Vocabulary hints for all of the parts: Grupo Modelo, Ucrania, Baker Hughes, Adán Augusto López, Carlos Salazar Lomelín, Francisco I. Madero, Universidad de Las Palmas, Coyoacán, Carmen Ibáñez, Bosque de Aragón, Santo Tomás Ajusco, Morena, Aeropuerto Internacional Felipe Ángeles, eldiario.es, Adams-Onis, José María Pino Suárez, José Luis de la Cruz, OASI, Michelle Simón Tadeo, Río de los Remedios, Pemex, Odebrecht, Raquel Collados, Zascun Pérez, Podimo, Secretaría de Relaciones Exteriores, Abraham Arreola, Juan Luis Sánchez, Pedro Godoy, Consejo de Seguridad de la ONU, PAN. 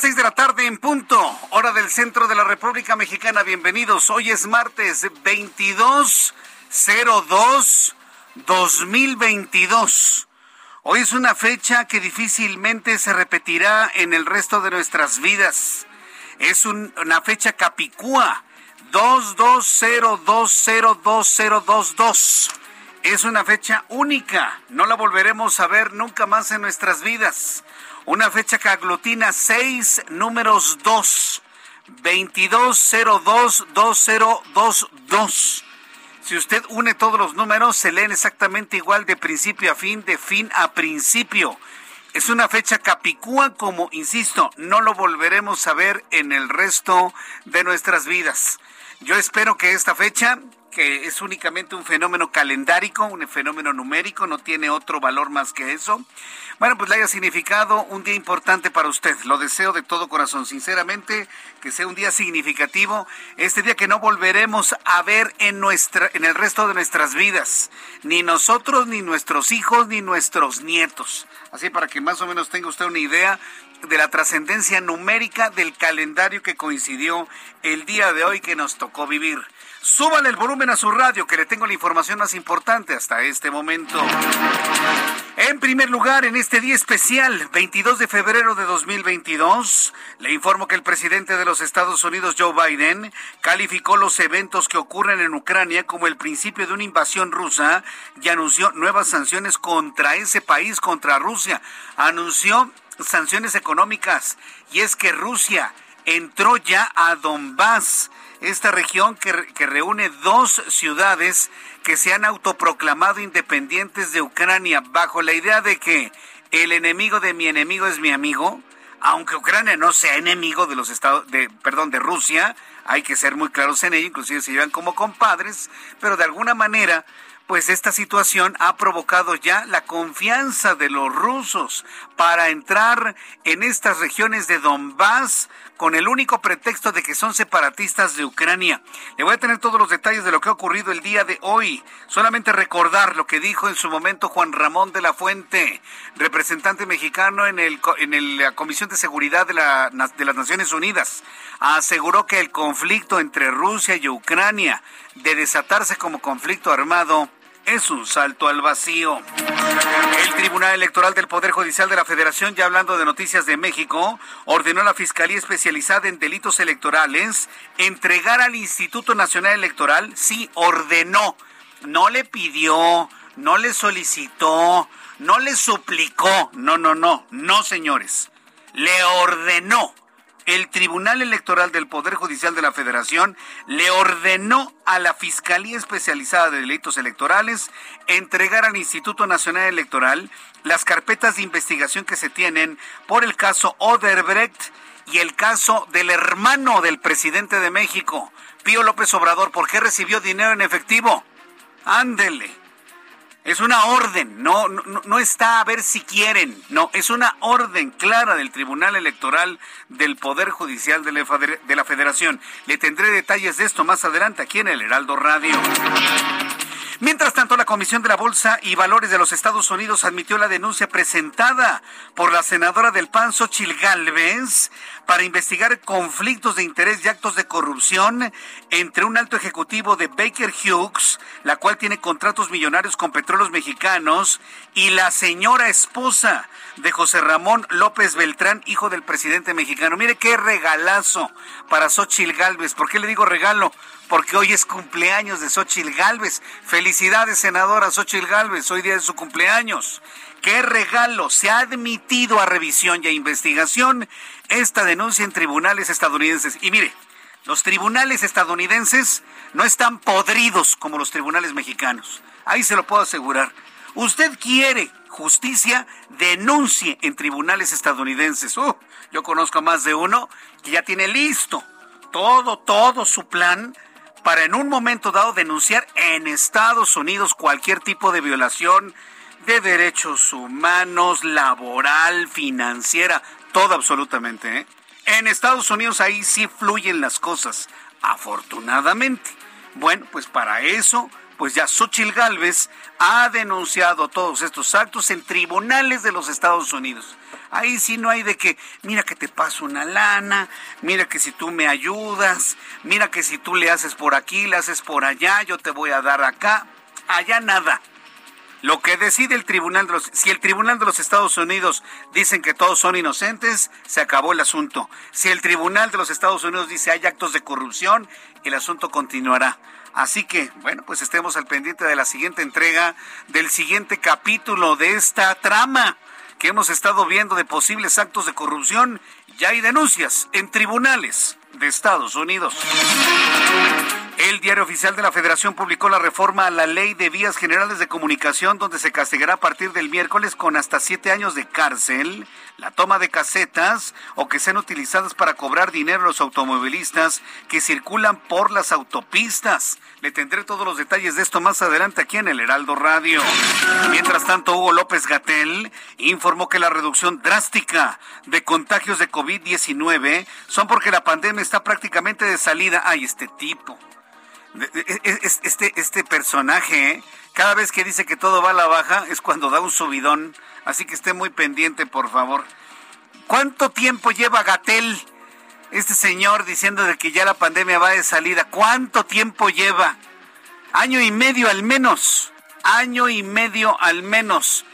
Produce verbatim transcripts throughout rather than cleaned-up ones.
seis de la tarde en punto, hora del centro de la República Mexicana. Bienvenidos. Hoy es martes veintidós de febrero de dos mil veintidós. Hoy es una fecha que difícilmente se repetirá en el resto de nuestras vidas. Es un, una fecha capicúa. dos dos cero dos cero dos cero dos cero dos dos. Es una fecha única. No la volveremos a ver nunca más en nuestras vidas. Una fecha que aglutina seis números dos, veintidós cero dos dos cero dos dos. Si usted une todos los números, se leen exactamente igual de principio a fin, de fin a principio. Es una fecha capicúa, como insisto, no lo volveremos a ver en el resto de nuestras vidas. Yo espero que esta fecha, que es únicamente un fenómeno calendárico, un fenómeno numérico, no tiene otro valor más que eso, bueno, pues le haya significado un día importante para usted. Lo deseo de todo corazón, sinceramente, que sea un día significativo, este día que no volveremos a ver en nuestra, en el resto de nuestras vidas, ni nosotros, ni nuestros hijos, ni nuestros nietos. Así para que más o menos tenga usted una idea de la trascendencia numérica del calendario que coincidió el día de hoy que nos tocó vivir. Súbale el volumen a su radio, que le tengo la información más importante hasta este momento. En primer lugar, en este día especial, veintidós de febrero de dos mil veintidós, le informo que el presidente de los Estados Unidos, Joe Biden, calificó los eventos que ocurren en Ucrania como el principio de una invasión rusa y anunció nuevas sanciones contra ese país, contra Rusia. Anunció sanciones económicas, y es que Rusia entró ya a Donbass, esta región que, que reúne dos ciudades que se han autoproclamado independientes de Ucrania, bajo la idea de que el enemigo de mi enemigo es mi amigo. Aunque Ucrania no sea enemigo de los estados, de, perdón, de Rusia, hay que ser muy claros en ello, inclusive se llevan como compadres, pero de alguna manera, pues esta situación ha provocado ya la confianza de los rusos para entrar en estas regiones de Donbass con el único pretexto de que son separatistas de Ucrania. Le voy a tener todos los detalles de lo que ha ocurrido el día de hoy. Solamente recordar lo que dijo en su momento Juan Ramón de la Fuente, representante mexicano en, el, en el, la Comisión de Seguridad de, la, de las Naciones Unidas. Aseguró que el conflicto entre Rusia y Ucrania, de desatarse como conflicto armado, es un salto al vacío. El Tribunal Electoral del Poder Judicial de la Federación, ya hablando de noticias de México, ordenó a la Fiscalía Especializada en Delitos Electorales entregar al Instituto Nacional Electoral, sí, ordenó, no le pidió, no le solicitó, no le suplicó, no, no, no, no, señores, le ordenó. El Tribunal Electoral del Poder Judicial de la Federación le ordenó a la Fiscalía Especializada de Delitos Electorales entregar al Instituto Nacional Electoral las carpetas de investigación que se tienen por el caso Odebrecht y el caso del hermano del presidente de México, Pío López Obrador. ¿Por qué recibió dinero en efectivo? Ándele. Es una orden, no, no, no está a ver si quieren, no, es una orden clara del Tribunal Electoral del Poder Judicial de la Federación. Le tendré detalles de esto más adelante aquí en el Heraldo Radio. Mientras tanto, la Comisión de la Bolsa y Valores de los Estados Unidos admitió la denuncia presentada por la senadora del P A N, Xóchitl Gálvez, para investigar conflictos de interés y actos de corrupción entre un alto ejecutivo de Baker Hughes, la cual tiene contratos millonarios con Petróleos Mexicanos, y la señora esposa de José Ramón López Beltrán, hijo del presidente mexicano. Mire qué regalazo para Xóchitl Gálvez. ¿Por qué le digo regalo? Porque hoy es cumpleaños de Xóchitl Gálvez. Felicidades, senadora Xóchitl Gálvez, hoy día de su cumpleaños. ¡Qué regalo! Se ha admitido a revisión y a investigación esta denuncia en tribunales estadounidenses. Y mire, los tribunales estadounidenses no están podridos como los tribunales mexicanos. Ahí se lo puedo asegurar. Usted quiere justicia, denuncie en tribunales estadounidenses. Uh, yo conozco a más de uno que ya tiene listo todo, todo su plan para en un momento dado denunciar en Estados Unidos cualquier tipo de violación de derechos humanos, laboral, financiera, todo absolutamente, ¿eh? En Estados Unidos ahí sí fluyen las cosas, afortunadamente. Bueno, pues para eso, pues ya Xóchitl Gálvez ha denunciado todos estos actos en tribunales de los Estados Unidos. Ahí sí no hay de que, mira que te paso una lana, mira que si tú me ayudas, mira que si tú le haces por aquí, le haces por allá, yo te voy a dar acá, allá nada. Lo que decide el tribunal de los... Si el tribunal de los Estados Unidos dicen que todos son inocentes, se acabó el asunto. Si el tribunal de los Estados Unidos dice hay actos de corrupción, el asunto continuará. Así que, bueno, pues estemos al pendiente de la siguiente entrega, del siguiente capítulo de esta trama que hemos estado viendo de posibles actos de corrupción. Ya hay denuncias en tribunales de Estados Unidos. El Diario Oficial de la Federación publicó la reforma a la Ley de Vías Generales de Comunicación, donde se castigará a partir del miércoles con hasta siete años de cárcel la toma de casetas o que sean utilizadas para cobrar dinero a los automovilistas que circulan por las autopistas. Le tendré todos los detalles de esto más adelante aquí en el Heraldo Radio. Mientras tanto, Hugo López-Gatell informó que la reducción drástica de contagios de COVID diecinueve son porque la pandemia está prácticamente de salida. Ay, este tipo. Este, este personaje, ¿eh? Cada vez que dice que todo va a la baja es cuando da un subidón, así que esté muy pendiente, por favor. ¿Cuánto tiempo lleva Gatell, este señor, diciendo de que ya la pandemia va de salida? ¿Cuánto tiempo lleva? Año y medio al menos, año y medio al menos.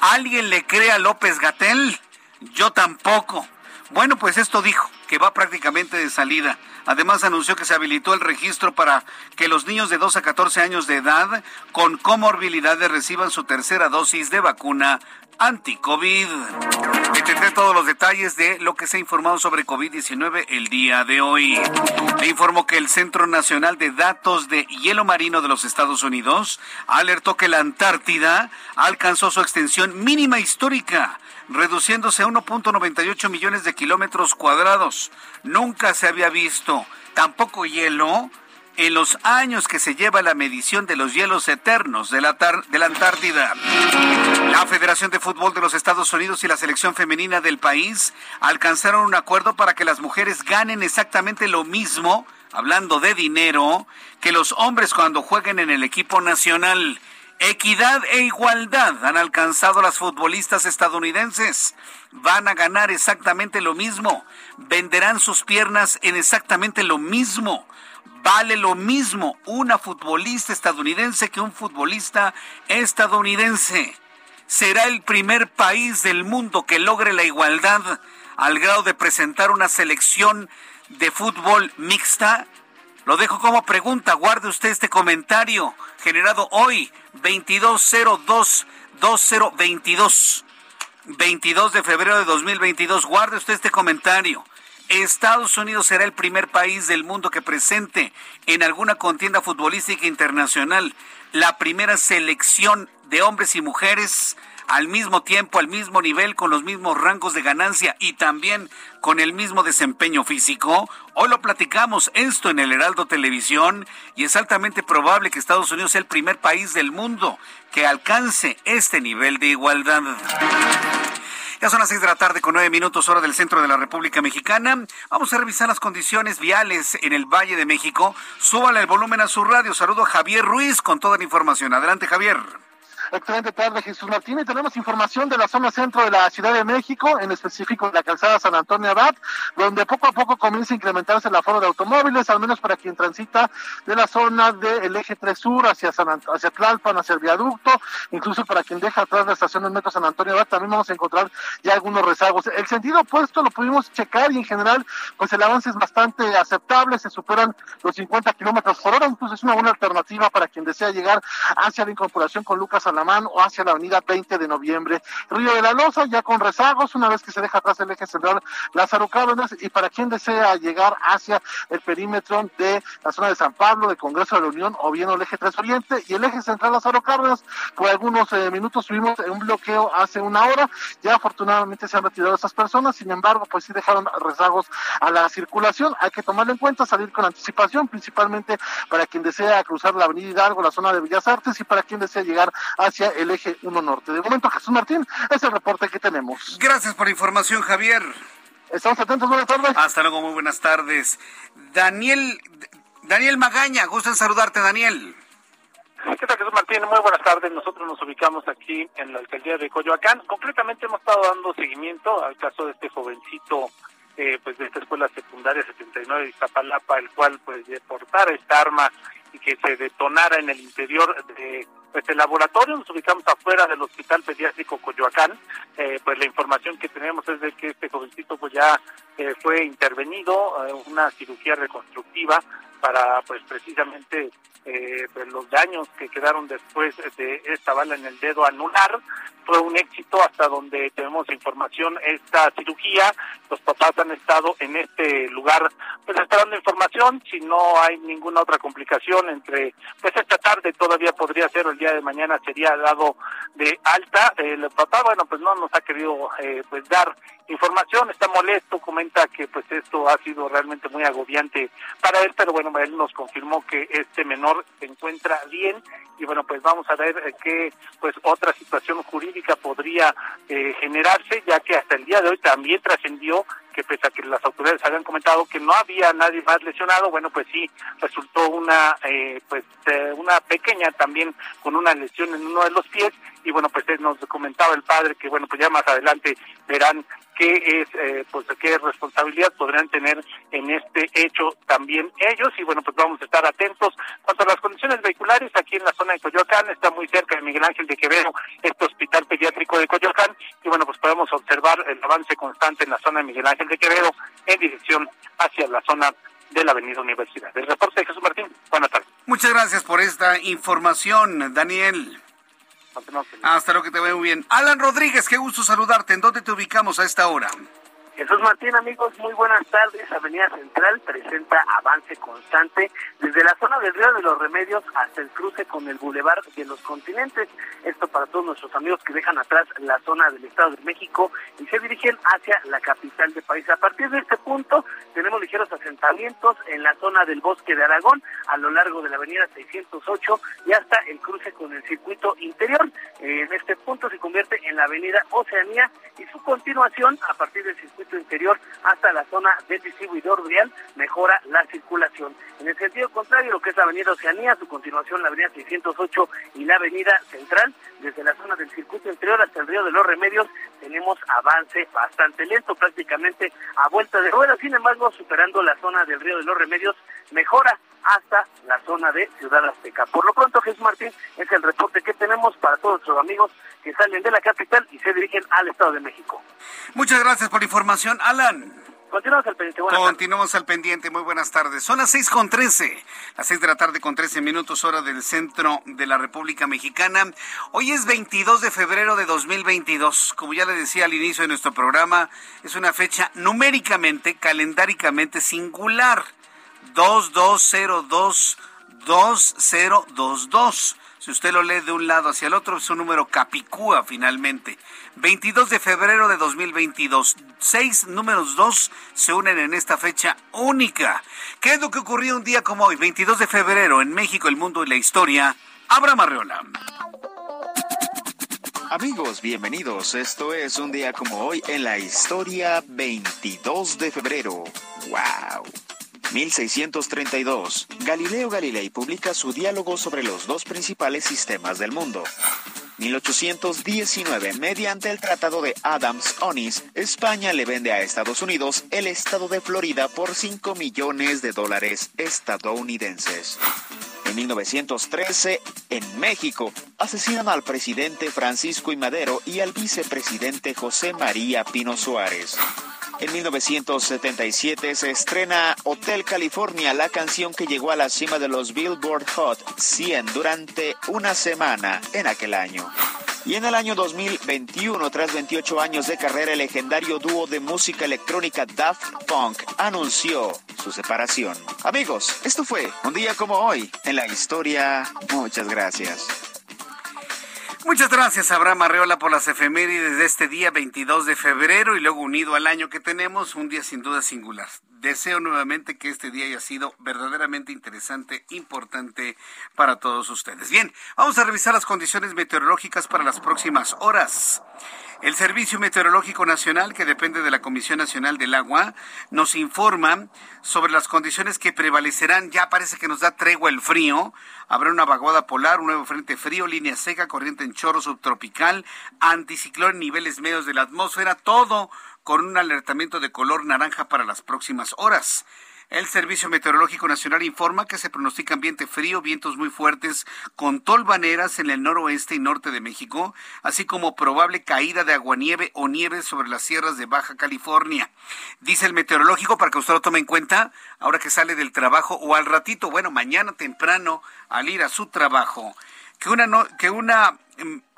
¿Alguien le cree a López-Gatell? Yo tampoco. Bueno, pues esto dijo, que va prácticamente de salida. Además, anunció que se habilitó el registro para que los niños de dos a catorce años de edad con comorbilidades reciban su tercera dosis de vacuna anti-COVID. Le tendré todos los detalles de lo que se ha informado sobre COVID diecinueve el día de hoy. Le informo que el Centro Nacional de Datos de Hielo Marino de los Estados Unidos alertó que la Antártida alcanzó su extensión mínima histórica, reduciéndose a uno punto noventa y ocho millones de kilómetros cuadrados. Nunca se había visto tampoco hielo en los años que se lleva la medición de los hielos eternos de la, de la Antártida. La Federación de Fútbol de los Estados Unidos y la selección femenina del país alcanzaron un acuerdo para que las mujeres ganen exactamente lo mismo, hablando de dinero, que los hombres cuando jueguen en el equipo nacional. Equidad e igualdad han alcanzado las futbolistas estadounidenses. Van a ganar exactamente lo mismo. Venderán sus piernas en exactamente lo mismo. Vale lo mismo una futbolista estadounidense que un futbolista estadounidense. Será el primer país del mundo que logre la igualdad al grado de presentar una selección de fútbol mixta. Lo dejo como pregunta. Guarde usted este comentario generado hoy, veintidós de febrero de dos mil veintidós. veintidós de febrero de dos mil veintidós. Guarde usted este comentario. Estados Unidos será el primer país del mundo que presente en alguna contienda futbolística internacional la primera selección de hombres y mujeres al mismo tiempo, al mismo nivel, con los mismos rangos de ganancia y también con el mismo desempeño físico. Hoy lo platicamos esto en el Heraldo Televisión y es altamente probable que Estados Unidos sea el primer país del mundo que alcance este nivel de igualdad. Ya son las seis de la tarde con nueve minutos, hora del centro de la República Mexicana. Vamos a revisar las condiciones viales en el Valle de México. Súbale el volumen a su radio. Saludo a Javier Ruiz con toda la información. Adelante, Javier. Excelente tarde, Jesús Martín. Y tenemos información de la zona centro de la Ciudad de México, en específico de la calzada San Antonio Abad, donde poco a poco comienza a incrementarse el aforo de automóviles, al menos para quien transita de la zona del eje tres sur hacia, San Ant- hacia Tlalpan, hacia el viaducto, incluso para quien deja atrás la estación del metro San Antonio Abad, también vamos a encontrar ya algunos rezagos. El sentido opuesto lo pudimos checar y en general, pues el avance es bastante aceptable, se superan los cincuenta kilómetros por hora, incluso es una buena alternativa para quien desea llegar hacia la incorporación con Lucas a la o hacia la avenida veinte de noviembre. Río de la Loza ya con rezagos una vez que se deja atrás el eje central Lázaro Cárdenas, y para quien desea llegar hacia el perímetro de la zona de San Pablo, del Congreso de la Unión o bien el eje tres Oriente y el eje central Lázaro Cárdenas, por algunos eh, minutos tuvimos un bloqueo hace una hora, ya afortunadamente se han retirado esas personas, sin embargo pues sí dejaron rezagos a la circulación. Hay que tomarlo en cuenta, salir con anticipación, principalmente para quien desea cruzar la avenida Hidalgo, la zona de Bellas Artes, y para quien desea llegar a hacia el eje uno norte. De momento, Jesús Martín, es el reporte que tenemos. Gracias por la información, Javier. Estamos atentos, buenas tardes. Hasta luego, muy buenas tardes. Daniel, Daniel Magaña, gusto en saludarte, Daniel. ¿Qué tal, Jesús Martín? Muy buenas tardes. Nosotros nos ubicamos aquí en la alcaldía de Coyoacán. Concretamente hemos estado dando seguimiento al caso de este jovencito, eh, pues de esta escuela secundaria setenta y nueve de Iztapalapa, el cual pues portara esta arma y que se detonara en el interior de pues el laboratorio. Nos ubicamos afuera del Hospital Pediátrico Coyoacán. Eh, pues la información que tenemos es de que este jovencito pues ya eh, fue intervenido en eh, una cirugía reconstructiva para pues precisamente eh, pues los daños que quedaron después de esta bala en el dedo anular. Fue un éxito hasta donde tenemos información esta cirugía. Los papás han estado en este lugar pues esperando información. Si no hay ninguna otra complicación entre pues esta tarde todavía podría ser, el día de mañana sería dado de alta. El papá, bueno, pues no nos ha querido eh, pues dar información, está molesto, comenta que pues esto ha sido realmente muy agobiante para él, pero bueno, él nos confirmó que este menor se encuentra bien y bueno, pues vamos a ver eh, qué pues otra situación jurídica podría eh, generarse, ya que hasta el día de hoy también trascendió que pese a que las autoridades habían comentado que no había nadie más lesionado, bueno, pues sí resultó una eh, pues eh, una pequeña también con una lesión en uno de los pies y bueno, pues nos comentaba el padre que bueno, pues ya más adelante verán qué es eh, pues qué responsabilidad podrían tener en este hecho también ellos y bueno, pues vamos a estar atentos. Cuanto a las condiciones vehiculares, aquí en la zona de Coyoacán está muy cerca de Miguel Ángel de Quevedo, este hospital pediátrico de Coyoacán, y bueno, pues podemos observar el avance constante en la zona de Miguel Ángel de Quevedo en dirección hacia la zona de la avenida Universidad. El reporte de Jesús Martín, buenas tardes. Muchas gracias por esta información, Daniel. Hasta luego, que te veo muy bien. Alan Rodríguez, qué gusto saludarte. ¿En dónde te ubicamos a esta hora? Jesús Martín, amigos, muy buenas tardes. Avenida Central presenta avance constante desde la zona del Río de los Remedios hasta el cruce con el Boulevard de los Continentes. Esto para todos nuestros amigos que dejan atrás la zona del Estado de México y se dirigen hacia la capital del país. A partir de este punto tenemos ligeros asentamientos en la zona del Bosque de Aragón, a lo largo de la avenida seiscientos ocho y hasta el cruce con el Circuito Interior. En este punto se convierte en la avenida Oceanía y su continuación a partir del Circuito Interior hasta la zona del distribuidor vial mejora la circulación. En el sentido contrario, lo que es la avenida Oceanía, su continuación la avenida seiscientos ocho y la avenida Central, desde la zona del Circuito Interior hasta el Río de los Remedios, tenemos avance bastante lento, prácticamente a vuelta de rueda, sin embargo, superando la zona del Río de los Remedios, mejora hasta la zona de Ciudad Azteca. Por lo pronto, Jesús Martín, es el reporte que tenemos para todos nuestros amigos que salen de la capital y se dirigen al Estado de México. Muchas gracias por la información, Alan. Continuamos al pendiente. Buenas Continuamos tardes. al pendiente. Muy buenas tardes. Son las seis con trece, las seis de la tarde con trece minutos, hora del centro de la República Mexicana. Hoy es veintidós de febrero de dos mil veintidós. Como ya le decía al inicio de nuestro programa, es una fecha numéricamente, calendáricamente singular. dos dos cero dos dos cero dos dos. Si usted lo lee de un lado hacia el otro, es un número capicúa finalmente. veintidós de febrero de dos mil veintidós. Seis números dos se unen en esta fecha única. ¿Qué es lo que ocurrió un día como hoy? veintidós de febrero en México, el mundo y la historia. Abra Marreola. Amigos, bienvenidos. Esto es un día como hoy en la historia, veintidós de febrero. ¡Wow! mil seiscientos treinta y dos. Galileo Galilei publica su diálogo sobre los dos principales sistemas del mundo. mil ochocientos diecinueve. Mediante el Tratado de Adams-Onis, España le vende a Estados Unidos el estado de Florida por cinco millones de dólares estadounidenses. En mil novecientos trece, en México, asesinan al presidente Francisco I. Madero y al vicepresidente José María Pino Suárez. En mil novecientos setenta y siete se estrena Hotel California, la canción que llegó a la cima de los Billboard Hot cien durante una semana en aquel año. Y en el año dos mil veintiuno, tras veintiocho años de carrera, el legendario dúo de música electrónica Daft Punk anunció su separación. Amigos, esto fue un día como hoy en la historia. Muchas gracias. Muchas gracias, Abraham Arreola, por las efemérides de este día veintidós de febrero y luego unido al año que tenemos, un día sin duda singular. Deseo nuevamente que este día haya sido verdaderamente interesante, importante para todos ustedes. Bien, vamos a revisar las condiciones meteorológicas para las próximas horas. El Servicio Meteorológico Nacional, que depende de la Comisión Nacional del Agua, nos informa sobre las condiciones que prevalecerán. Ya parece que nos da tregua el frío. Habrá una vaguada polar, un nuevo frente frío, línea seca, corriente en chorro subtropical, anticiclón en niveles medios de la atmósfera, todo con un alertamiento de color naranja para las próximas horas. El Servicio Meteorológico Nacional informa que se pronostica ambiente frío, vientos muy fuertes con tolvaneras en el noroeste y norte de México, así como probable caída de aguanieve o nieve sobre las sierras de Baja California. Dice el meteorológico, para que usted lo tome en cuenta, ahora que sale del trabajo o al ratito, bueno, mañana temprano al ir a su trabajo, que una, no, que una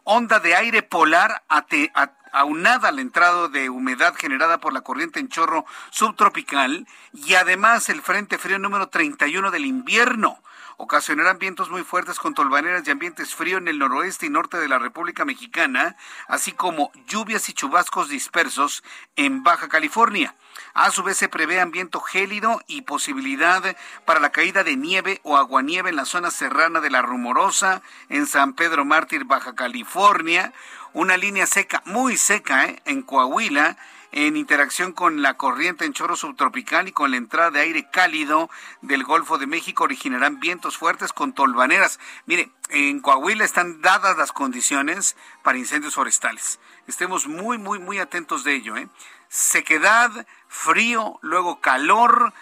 onda de aire polar ate, ate, aunada al entrado de humedad generada por la corriente en chorro subtropical y además el frente frío número treinta y uno del invierno ocasionarán vientos muy fuertes con tolvaneras y ambientes fríos en el noroeste y norte de la República Mexicana, así como lluvias y chubascos dispersos en Baja California. A su vez se prevé ambiente gélido y posibilidad para la caída de nieve o aguanieve en la zona serrana de La Rumorosa, en San Pedro Mártir, Baja California. Una línea seca, muy seca, ¿eh? en Coahuila, en interacción con la corriente en chorro subtropical y con la entrada de aire cálido del Golfo de México originarán vientos fuertes con tolvaneras. Mire, en Coahuila están dadas las condiciones para incendios forestales. Estemos muy, muy, muy atentos de ello, ¿eh? Sequedad, frío, luego calor,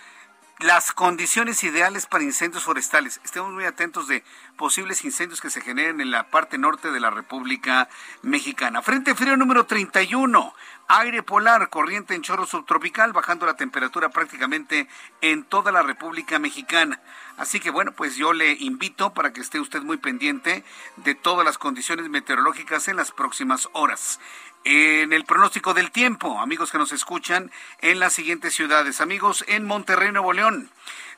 las condiciones ideales para incendios forestales. Estemos muy atentos de posibles incendios que se generen en la parte norte de la República Mexicana. Frente frío número treinta y uno. Aire polar, corriente en chorro subtropical, bajando la temperatura prácticamente en toda la República Mexicana. Así que bueno, pues yo le invito para que esté usted muy pendiente de todas las condiciones meteorológicas en las próximas horas. En el pronóstico del tiempo, amigos que nos escuchan en las siguientes ciudades. Amigos, en Monterrey, Nuevo León.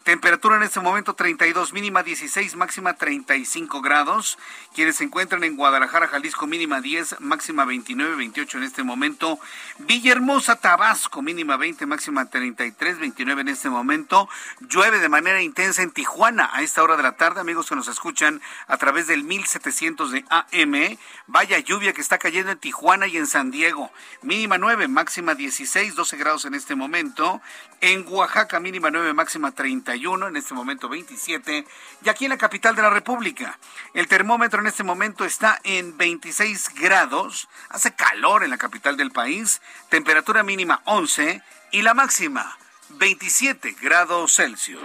Temperatura en este momento treinta y dos, mínima dieciséis, máxima treinta y cinco grados. Quienes se encuentran en Guadalajara, Jalisco, mínima diez, máxima veintinueve, veintiocho en este momento. Villahermosa, Tabasco, mínima veinte, máxima treinta y tres, veintinueve en este momento. Llueve de manera intensa en Tijuana a esta hora de la tarde, amigos que nos escuchan a través del mil setecientos de A M. Vaya lluvia que está cayendo en Tijuana y en San Diego. Mínima nueve, máxima dieciséis, doce grados en este momento. En Oaxaca, mínima nueve, máxima treinta. En este momento veintisiete, y aquí en la capital de la República, el termómetro en este momento está en veintiséis grados, hace calor en la capital del país, temperatura mínima once y la máxima veintisiete grados Celsius.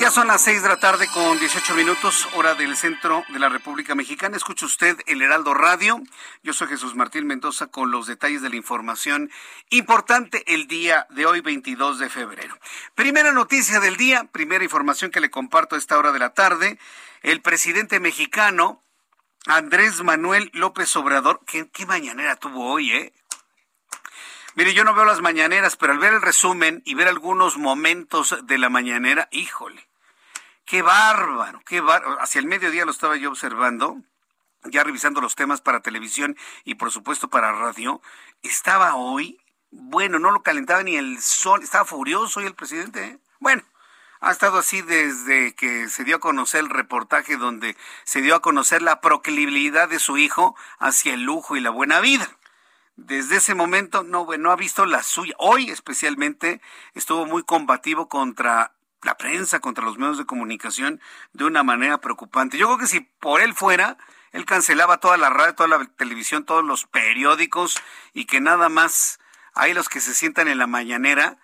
Ya son las seis de la tarde con dieciocho minutos, hora del centro de la República Mexicana. Escucha usted el Heraldo Radio. Yo soy Jesús Martín Mendoza con los detalles de la información importante el día de hoy, veintidós de febrero. Primera noticia del día, primera información que le comparto a esta hora de la tarde. El presidente mexicano, Andrés Manuel López Obrador, ¿qué, qué mañanera tuvo hoy, eh? Mire, yo no veo las mañaneras, pero al ver el resumen y ver algunos momentos de la mañanera, híjole, qué bárbaro, qué bárbaro. Hacia el mediodía lo estaba yo observando ya revisando los temas para televisión y por supuesto para radio, estaba hoy, bueno, no lo calentaba ni el sol, estaba furioso hoy el presidente, ¿eh? Bueno, ha estado así desde que se dio a conocer el reportaje donde se dio a conocer la proclividad de su hijo hacia el lujo y la buena vida. Desde ese momento no, no ha visto la suya. Hoy especialmente estuvo muy combativo contra la prensa, contra los medios de comunicación de una manera preocupante. Yo creo que si por él fuera, él cancelaba toda la radio, toda la televisión, todos los periódicos y que nada más hay los que se sientan en la mañanera.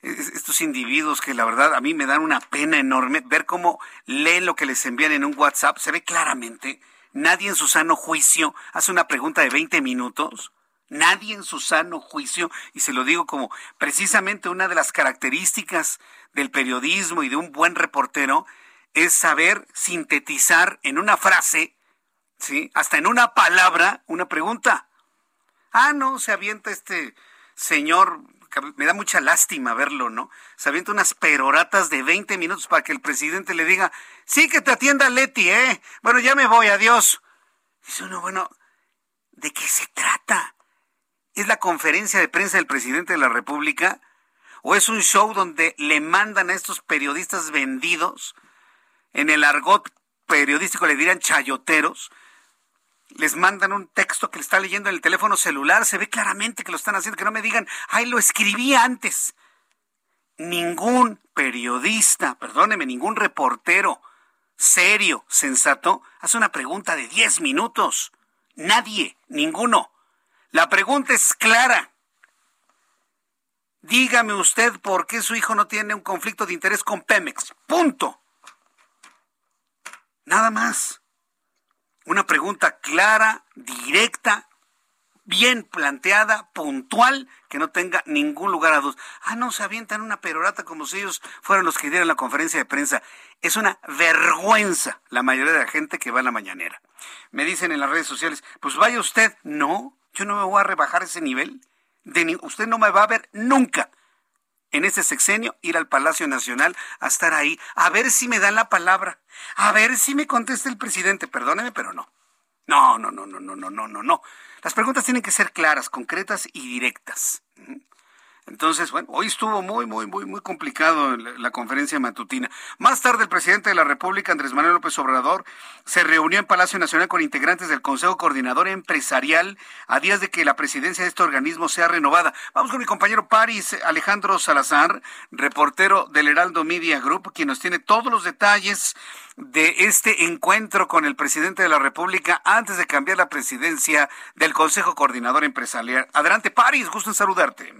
Estos individuos que la verdad a mí me dan una pena enorme ver cómo leen lo que les envían en un WhatsApp. Se ve claramente, nadie en su sano juicio hace una pregunta de veinte minutos. Nadie en su sano juicio, y se lo digo como precisamente una de las características del periodismo y de un buen reportero, es saber sintetizar en una frase, ¿sí?, hasta en una palabra, una pregunta. Ah, no, se avienta este señor, que me da mucha lástima verlo, ¿no? Se avienta unas peroratas de veinte minutos para que el presidente le diga, sí, que te atienda Leti, ¿eh? Bueno, ya me voy, adiós. Dice uno, bueno, ¿de qué se trata? ¿Es la conferencia de prensa del presidente de la República? ¿O es un show donde le mandan a estos periodistas vendidos? En el argot periodístico le dirán chayoteros. Les mandan un texto que le está leyendo en el teléfono celular. Se ve claramente que lo están haciendo. Que no me digan, ay, lo escribí antes. Ningún periodista, perdóneme, ningún reportero serio, sensato, hace una pregunta de diez minutos. Nadie, ninguno. La pregunta es clara. Dígame usted por qué su hijo no tiene un conflicto de interés con Pemex. Punto. Nada más. Una pregunta clara, directa, bien planteada, puntual, que no tenga ningún lugar a dudas. Ah, no, se avientan una perorata como si ellos fueran los que dieran la conferencia de prensa. Es una vergüenza la mayoría de la gente que va a la mañanera. Me dicen en las redes sociales, pues vaya usted. No. Yo no me voy a rebajar ese nivel. De ni... Usted no me va a ver nunca en este sexenio ir al Palacio Nacional a estar ahí, a ver si me dan la palabra, a ver si me contesta el presidente. Perdóneme, pero no. No, no, no, no, no, no, no, no, no. Las preguntas tienen que ser claras, concretas y directas. Entonces, bueno, hoy estuvo muy, muy, muy, muy complicado la conferencia matutina. Más tarde, el presidente de la República, Andrés Manuel López Obrador, se reunió en Palacio Nacional con integrantes del Consejo Coordinador Empresarial a días de que la presidencia de este organismo sea renovada. Vamos con mi compañero París Alejandro Salazar, reportero del Heraldo Media Group, quien nos tiene todos los detalles de este encuentro con el presidente de la República antes de cambiar la presidencia del Consejo Coordinador Empresarial. Adelante, París, gusto en saludarte.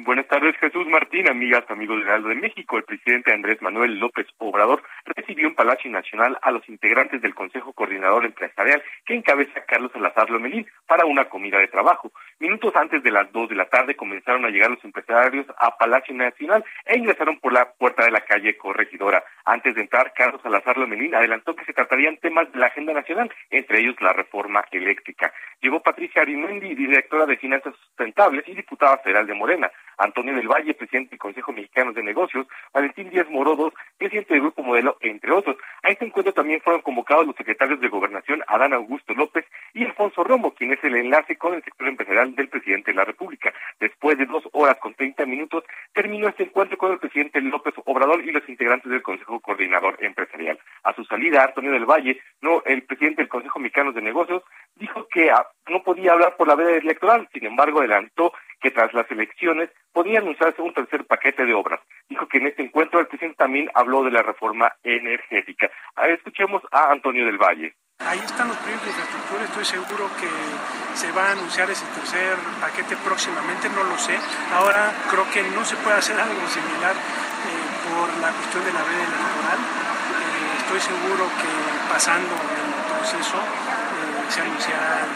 Buenas tardes, Jesús Martín, amigas, amigos del Heraldo de México. El presidente Andrés Manuel López Obrador recibió en Palacio Nacional a los integrantes del Consejo Coordinador Empresarial que encabeza Carlos Salazar Lomelín para una comida de trabajo. Minutos antes de las dos de la tarde comenzaron a llegar los empresarios a Palacio Nacional e ingresaron por la puerta de la calle Corregidora. Antes de entrar, Carlos Salazar Lomelín adelantó que se tratarían temas de la agenda nacional, entre ellos la reforma eléctrica. Llegó Patricia Arimendi, directora de Finanzas Sustentables y diputada federal de Morena. Antonio del Valle, presidente del Consejo Mexicano de Negocios, Valentín Díaz Morodos, presidente del Grupo Modelo, entre otros. A este encuentro también fueron convocados los secretarios de Gobernación, Adán Augusto López y Alfonso Romo, quien es el enlace con el sector empresarial del presidente de la República. Después de dos horas con treinta minutos, terminó este encuentro con el presidente López Obrador y los integrantes del Consejo Coordinador Empresarial. A su salida, Antonio del Valle, no, el presidente del Consejo Mexicano de Negocios, dijo que no podía hablar por la veda electoral, sin embargo adelantó que tras las elecciones podía anunciarse un tercer paquete de obras. Dijo que en este encuentro el presidente también habló de la reforma energética. Escuchemos a Antonio del Valle. Ahí están los proyectos de infraestructura, estoy seguro que se va a anunciar ese tercer paquete próximamente, no lo sé. Ahora creo que no se puede hacer algo similar eh, por la cuestión de la veda electoral. Eh, estoy seguro que pasando el proceso eh, se anunciará.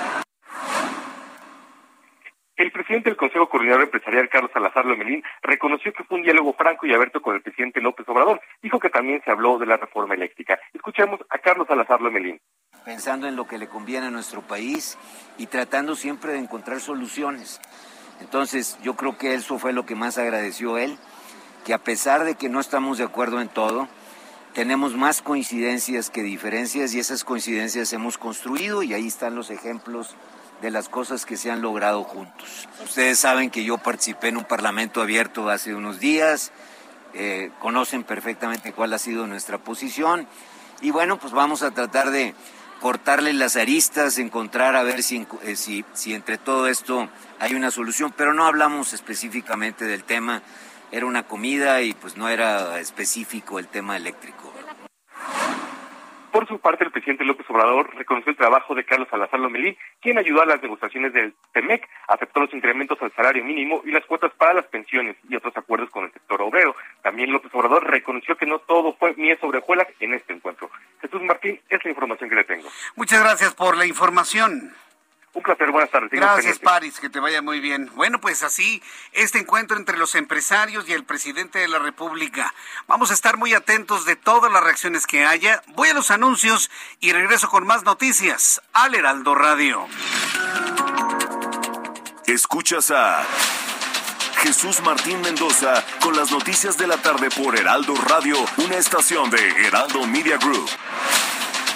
El presidente del Consejo Coordinador Empresarial, Carlos Salazar Lomelín, reconoció que fue un diálogo franco y abierto con el presidente López Obrador. Dijo que también se habló de la reforma eléctrica. Escuchemos a Carlos Salazar Lomelín. Pensando en lo que le conviene a nuestro país y tratando siempre de encontrar soluciones. Entonces, yo creo que eso fue lo que más agradeció él, que a pesar de que no estamos de acuerdo en todo, tenemos más coincidencias que diferencias, y esas coincidencias hemos construido, y ahí están los ejemplos de las cosas que se han logrado juntos. Ustedes saben que yo participé en un parlamento abierto hace unos días, eh, conocen perfectamente cuál ha sido nuestra posición, y bueno, pues vamos a tratar de cortarle las aristas, encontrar a ver si, eh, si, si entre todo esto hay una solución, pero no hablamos específicamente del tema. Era una comida y pues no era específico el tema eléctrico. Por su parte, el presidente López Obrador reconoció el trabajo de Carlos Salazar Lomelín, quien ayudó a las negociaciones del T E M E C, aceptó los incrementos al salario mínimo y las cuotas para las pensiones y otros acuerdos con el sector obrero. También López Obrador reconoció que no todo fue miel sobre hojuelas en este encuentro. Jesús Martín, es la información que le tengo. Muchas gracias por la información. Un placer, buenas tardes. Gracias, París, que te vaya muy bien. Bueno, pues así, este encuentro entre los empresarios y el presidente de la República. Vamos a estar muy atentos de todas las reacciones que haya. Voy a los anuncios y regreso con más noticias al Heraldo Radio. Escuchas a Jesús Martín Mendoza con las noticias de la tarde por Heraldo Radio, una estación de Heraldo Media Group.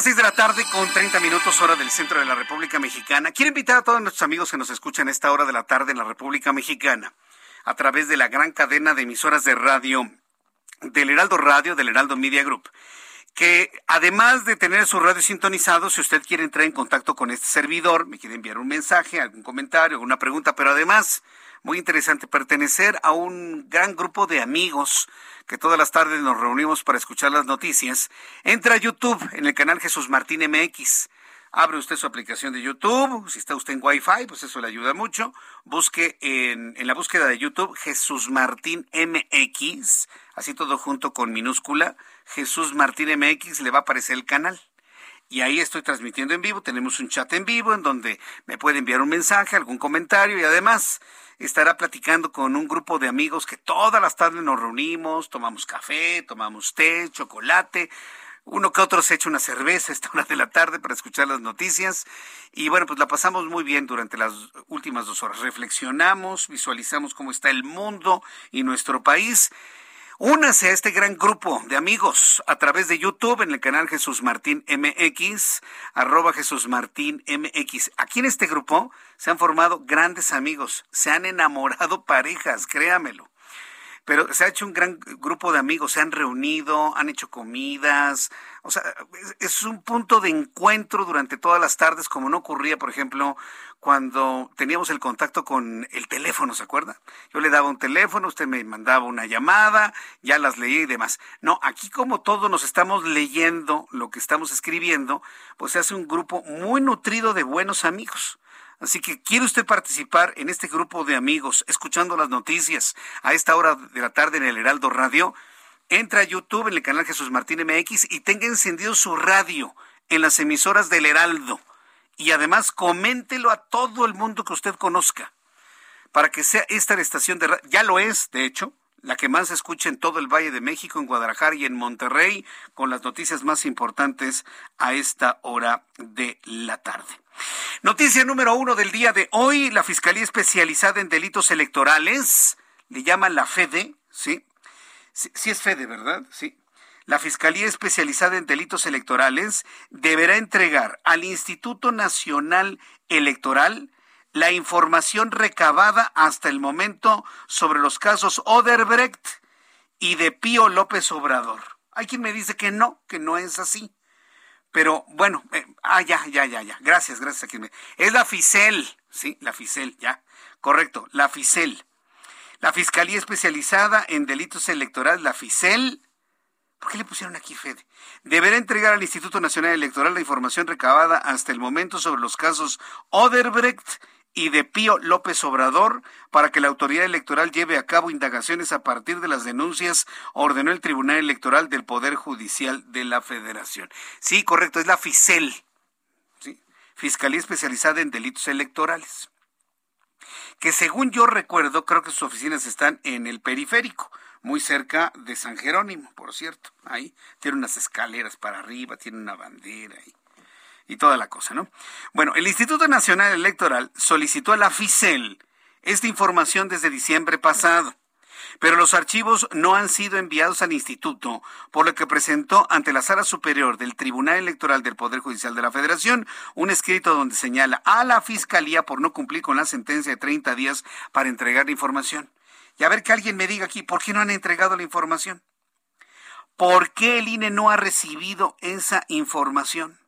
seis de la tarde con treinta minutos, hora del centro de la República Mexicana. Quiero invitar a todos nuestros amigos que nos escuchan a esta hora de la tarde en la República Mexicana a través de la gran cadena de emisoras de radio del Heraldo Radio, del Heraldo Media Group, que además de tener su radio sintonizado, si usted quiere entrar en contacto con este servidor, me quiere enviar un mensaje, algún comentario, alguna pregunta, pero además, muy interesante, pertenecer a un gran grupo de amigos que todas las tardes nos reunimos para escuchar las noticias. Entra a YouTube en el canal Jesús Martín M X. Abre usted su aplicación de YouTube. Si está usted en Wi-Fi, pues eso le ayuda mucho. Busque en, en la búsqueda de YouTube Jesús Martín M X. Así todo junto con minúscula. Jesús Martín M X, le va a aparecer el canal. Y ahí estoy transmitiendo en vivo, tenemos un chat en vivo en donde me puede enviar un mensaje, algún comentario y además estará platicando con un grupo de amigos que todas las tardes nos reunimos, tomamos café, tomamos té, chocolate, uno que otro se echa una cerveza a esta hora de la tarde para escuchar las noticias y bueno, pues la pasamos muy bien durante las últimas dos horas, reflexionamos, visualizamos cómo está el mundo y nuestro país. Únase a este gran grupo de amigos a través de YouTube en el canal Jesús Martín M X, arroba Jesús Martín M X. Aquí en este grupo se han formado grandes amigos, se han enamorado parejas, créamelo. Pero se ha hecho un gran grupo de amigos, se han reunido, han hecho comidas. O sea, es un punto de encuentro durante todas las tardes, como no ocurría, por ejemplo, cuando teníamos el contacto con el teléfono, ¿se acuerda? Yo le daba un teléfono, usted me mandaba una llamada, ya las leía y demás. No, aquí como todos nos estamos leyendo lo que estamos escribiendo, pues se hace un grupo muy nutrido de buenos amigos. Así que, ¿quiere usted participar en este grupo de amigos, escuchando las noticias a esta hora de la tarde en el Heraldo Radio? Entra a YouTube en el canal Jesús Martín M X y tenga encendido su radio en las emisoras del Heraldo. Y además, coméntelo a todo el mundo que usted conozca, para que sea esta la estación de radio, ya lo es, de hecho, la que más se escucha en todo el Valle de México, en Guadalajara y en Monterrey, con las noticias más importantes a esta hora de la tarde. Noticia número uno del día de hoy, la Fiscalía Especializada en Delitos Electorales, le llaman la FEDE, ¿sí? Sí, sí es FEDE, ¿verdad? Sí. La Fiscalía Especializada en Delitos Electorales deberá entregar al Instituto Nacional Electoral la información recabada hasta el momento sobre los casos Odebrecht y de Pío López Obrador. Hay quien me dice que no, que no es así. Pero bueno, eh, ah, ya, ya, ya, ya. Gracias, gracias a quien me... Es la FICEL, sí, la FICEL, ya. Correcto, la FICEL. La Fiscalía Especializada en Delitos Electorales, la FICEL... ¿Por qué le pusieron aquí FEDE? Deberá entregar al Instituto Nacional Electoral la información recabada hasta el momento sobre los casos Odebrecht y de Pío López Obrador para que la autoridad electoral lleve a cabo indagaciones a partir de las denuncias, ordenó el Tribunal Electoral del Poder Judicial de la Federación. Sí, correcto, es la FICEL. ¿Sí? Fiscalía Especializada en Delitos Electorales, que según yo recuerdo, creo que sus oficinas están en el periférico, muy cerca de San Jerónimo, por cierto. Ahí tiene unas escaleras para arriba, tiene una bandera ahí, y toda la cosa, ¿no? Bueno, el Instituto Nacional Electoral solicitó a la FICEL esta información desde diciembre pasado, pero los archivos no han sido enviados al instituto, por lo que presentó ante la Sala Superior del Tribunal Electoral del Poder Judicial de la Federación un escrito donde señala a la Fiscalía por no cumplir con la sentencia de treinta días para entregar la información. Y a ver que alguien me diga aquí, ¿por qué no han entregado la información? ¿Por qué el I N E no ha recibido esa información?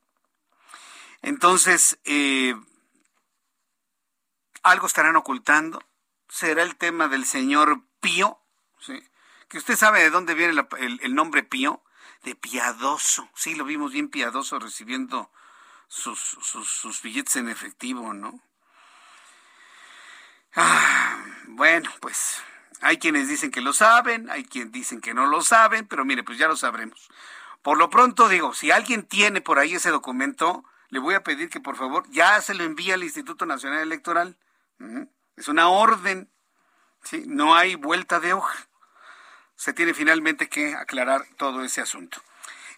Entonces, eh, algo estarán ocultando. Será el tema del señor Pío, ¿sí? Que usted sabe de dónde viene la, el, el nombre Pío, de piadoso. Sí, lo vimos bien piadoso recibiendo sus, sus, sus billetes en efectivo, ¿no? Ah, bueno, pues hay quienes dicen que lo saben, hay quienes dicen que no lo saben, pero mire, pues ya lo sabremos. Por lo pronto digo, si alguien tiene por ahí ese documento, le voy a pedir que por favor ya se lo envíe al Instituto Nacional Electoral. Es una orden, ¿sí? No hay vuelta de hoja. Se tiene finalmente que aclarar todo ese asunto.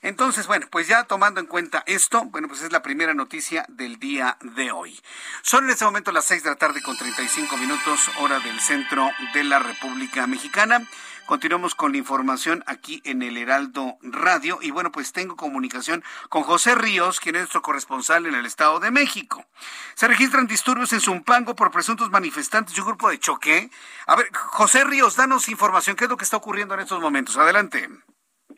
Entonces, bueno, pues ya tomando en cuenta esto, bueno, pues es la primera noticia del día de hoy. Son en este momento las seis de la tarde con treinta y cinco minutos, hora del centro de la República Mexicana. Continuamos con la información aquí en el Heraldo Radio. Y bueno, pues tengo comunicación con José Ríos, quien es nuestro corresponsal en el Estado de México. Se registran disturbios en Zumpango por presuntos manifestantes y un grupo de choque. A ver, José Ríos, danos información. ¿Qué es lo que está ocurriendo en estos momentos? Adelante.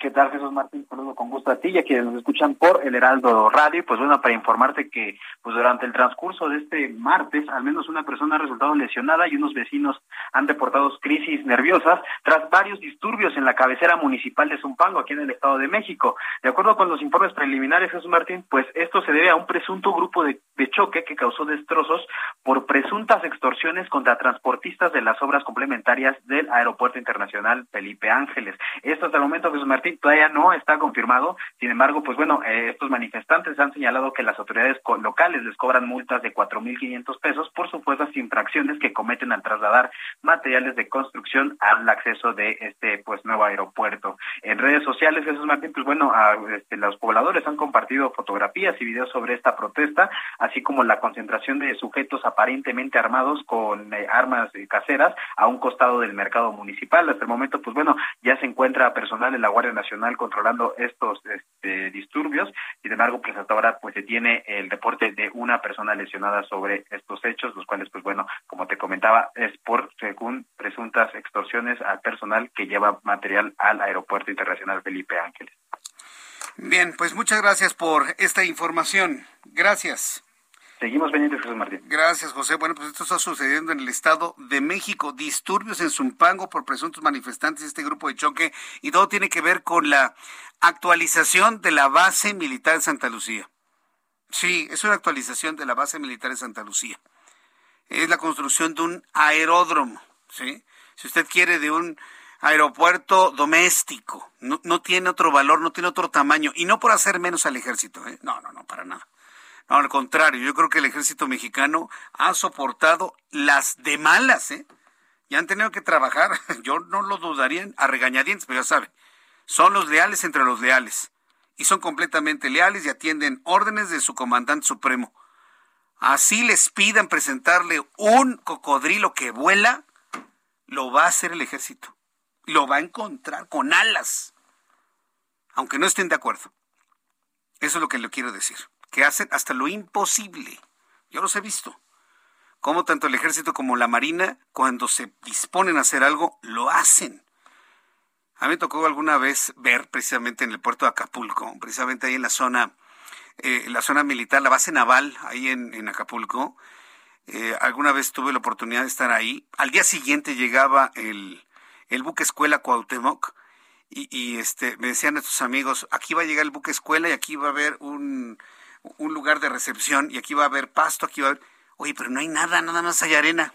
¿Qué tal, Jesús Martín? Saludo con gusto a ti y a quienes nos escuchan por el Heraldo Radio. Pues bueno, para informarte que pues durante el transcurso de este martes, al menos una persona ha resultado lesionada y unos vecinos han reportado crisis nerviosas tras varios disturbios en la cabecera municipal de Zumpango, aquí en el Estado de México. De acuerdo con los informes preliminares, Jesús Martín, pues esto se debe a un presunto grupo de, de choque que causó destrozos por presuntas extorsiones contra transportistas de las obras complementarias del Aeropuerto Internacional Felipe Ángeles. Esto hasta el momento, Jesús Martín, todavía no está confirmado. Sin embargo, pues bueno, eh, estos manifestantes han señalado que las autoridades co- locales les cobran multas de cuatro mil quinientos pesos por supuestas infracciones que cometen al trasladar materiales de construcción al acceso de este pues nuevo aeropuerto. En redes sociales, Jesús Martín, pues bueno, a, este, los pobladores han compartido fotografías y videos sobre esta protesta, así como la concentración de sujetos aparentemente armados con eh, armas caseras a un costado del mercado municipal. Hasta el momento, pues bueno, ya se encuentra personal de la Guardia Nacional controlando estos este, disturbios. Sin embargo, pues hasta ahora pues se tiene el reporte de una persona lesionada sobre estos hechos, los cuales pues bueno, como te comentaba, es por según presuntas extorsiones al personal que lleva material al Aeropuerto Internacional Felipe Ángeles. Bien, pues muchas gracias por esta información. Gracias. Seguimos pendientes, Jesús Martín. Gracias, José. Bueno, pues esto está sucediendo en el Estado de México. Disturbios en Zumpango por presuntos manifestantes, este grupo de choque, y todo tiene que ver con la actualización de la base militar de Santa Lucía. Sí, es una actualización de la base militar de Santa Lucía. Es la construcción de un aeródromo, ¿sí? Si usted quiere, de un aeropuerto doméstico. No, no tiene otro valor, no tiene otro tamaño. Y no por hacer menos al ejército, ¿eh? No, no, no, para nada. No, al contrario, yo creo que el ejército mexicano ha soportado las de malas, ¿eh? Y han tenido que trabajar, yo no lo dudaría, a regañadientes, pero ya sabe, son los leales entre los leales. Y son completamente leales y atienden órdenes de su comandante supremo. Así les pidan presentarle un cocodrilo que vuela, lo va a hacer el ejército. Lo va a encontrar con alas, aunque no estén de acuerdo. Eso es lo que le quiero decir. Que hacen hasta lo imposible. Yo los he visto. Como tanto el ejército como la marina, cuando se disponen a hacer algo, lo hacen. A mí me tocó alguna vez ver, precisamente en el puerto de Acapulco, precisamente ahí en la zona, eh, la zona militar, la base naval, ahí en, en Acapulco. Eh, alguna vez tuve la oportunidad de estar ahí. Al día siguiente llegaba el, el buque escuela Cuauhtémoc. Y, y este me decían nuestros amigos, aquí va a llegar el buque escuela y aquí va a haber un... un lugar de recepción y aquí va a haber pasto, aquí va a haber... Oye, pero no hay nada, nada más hay arena.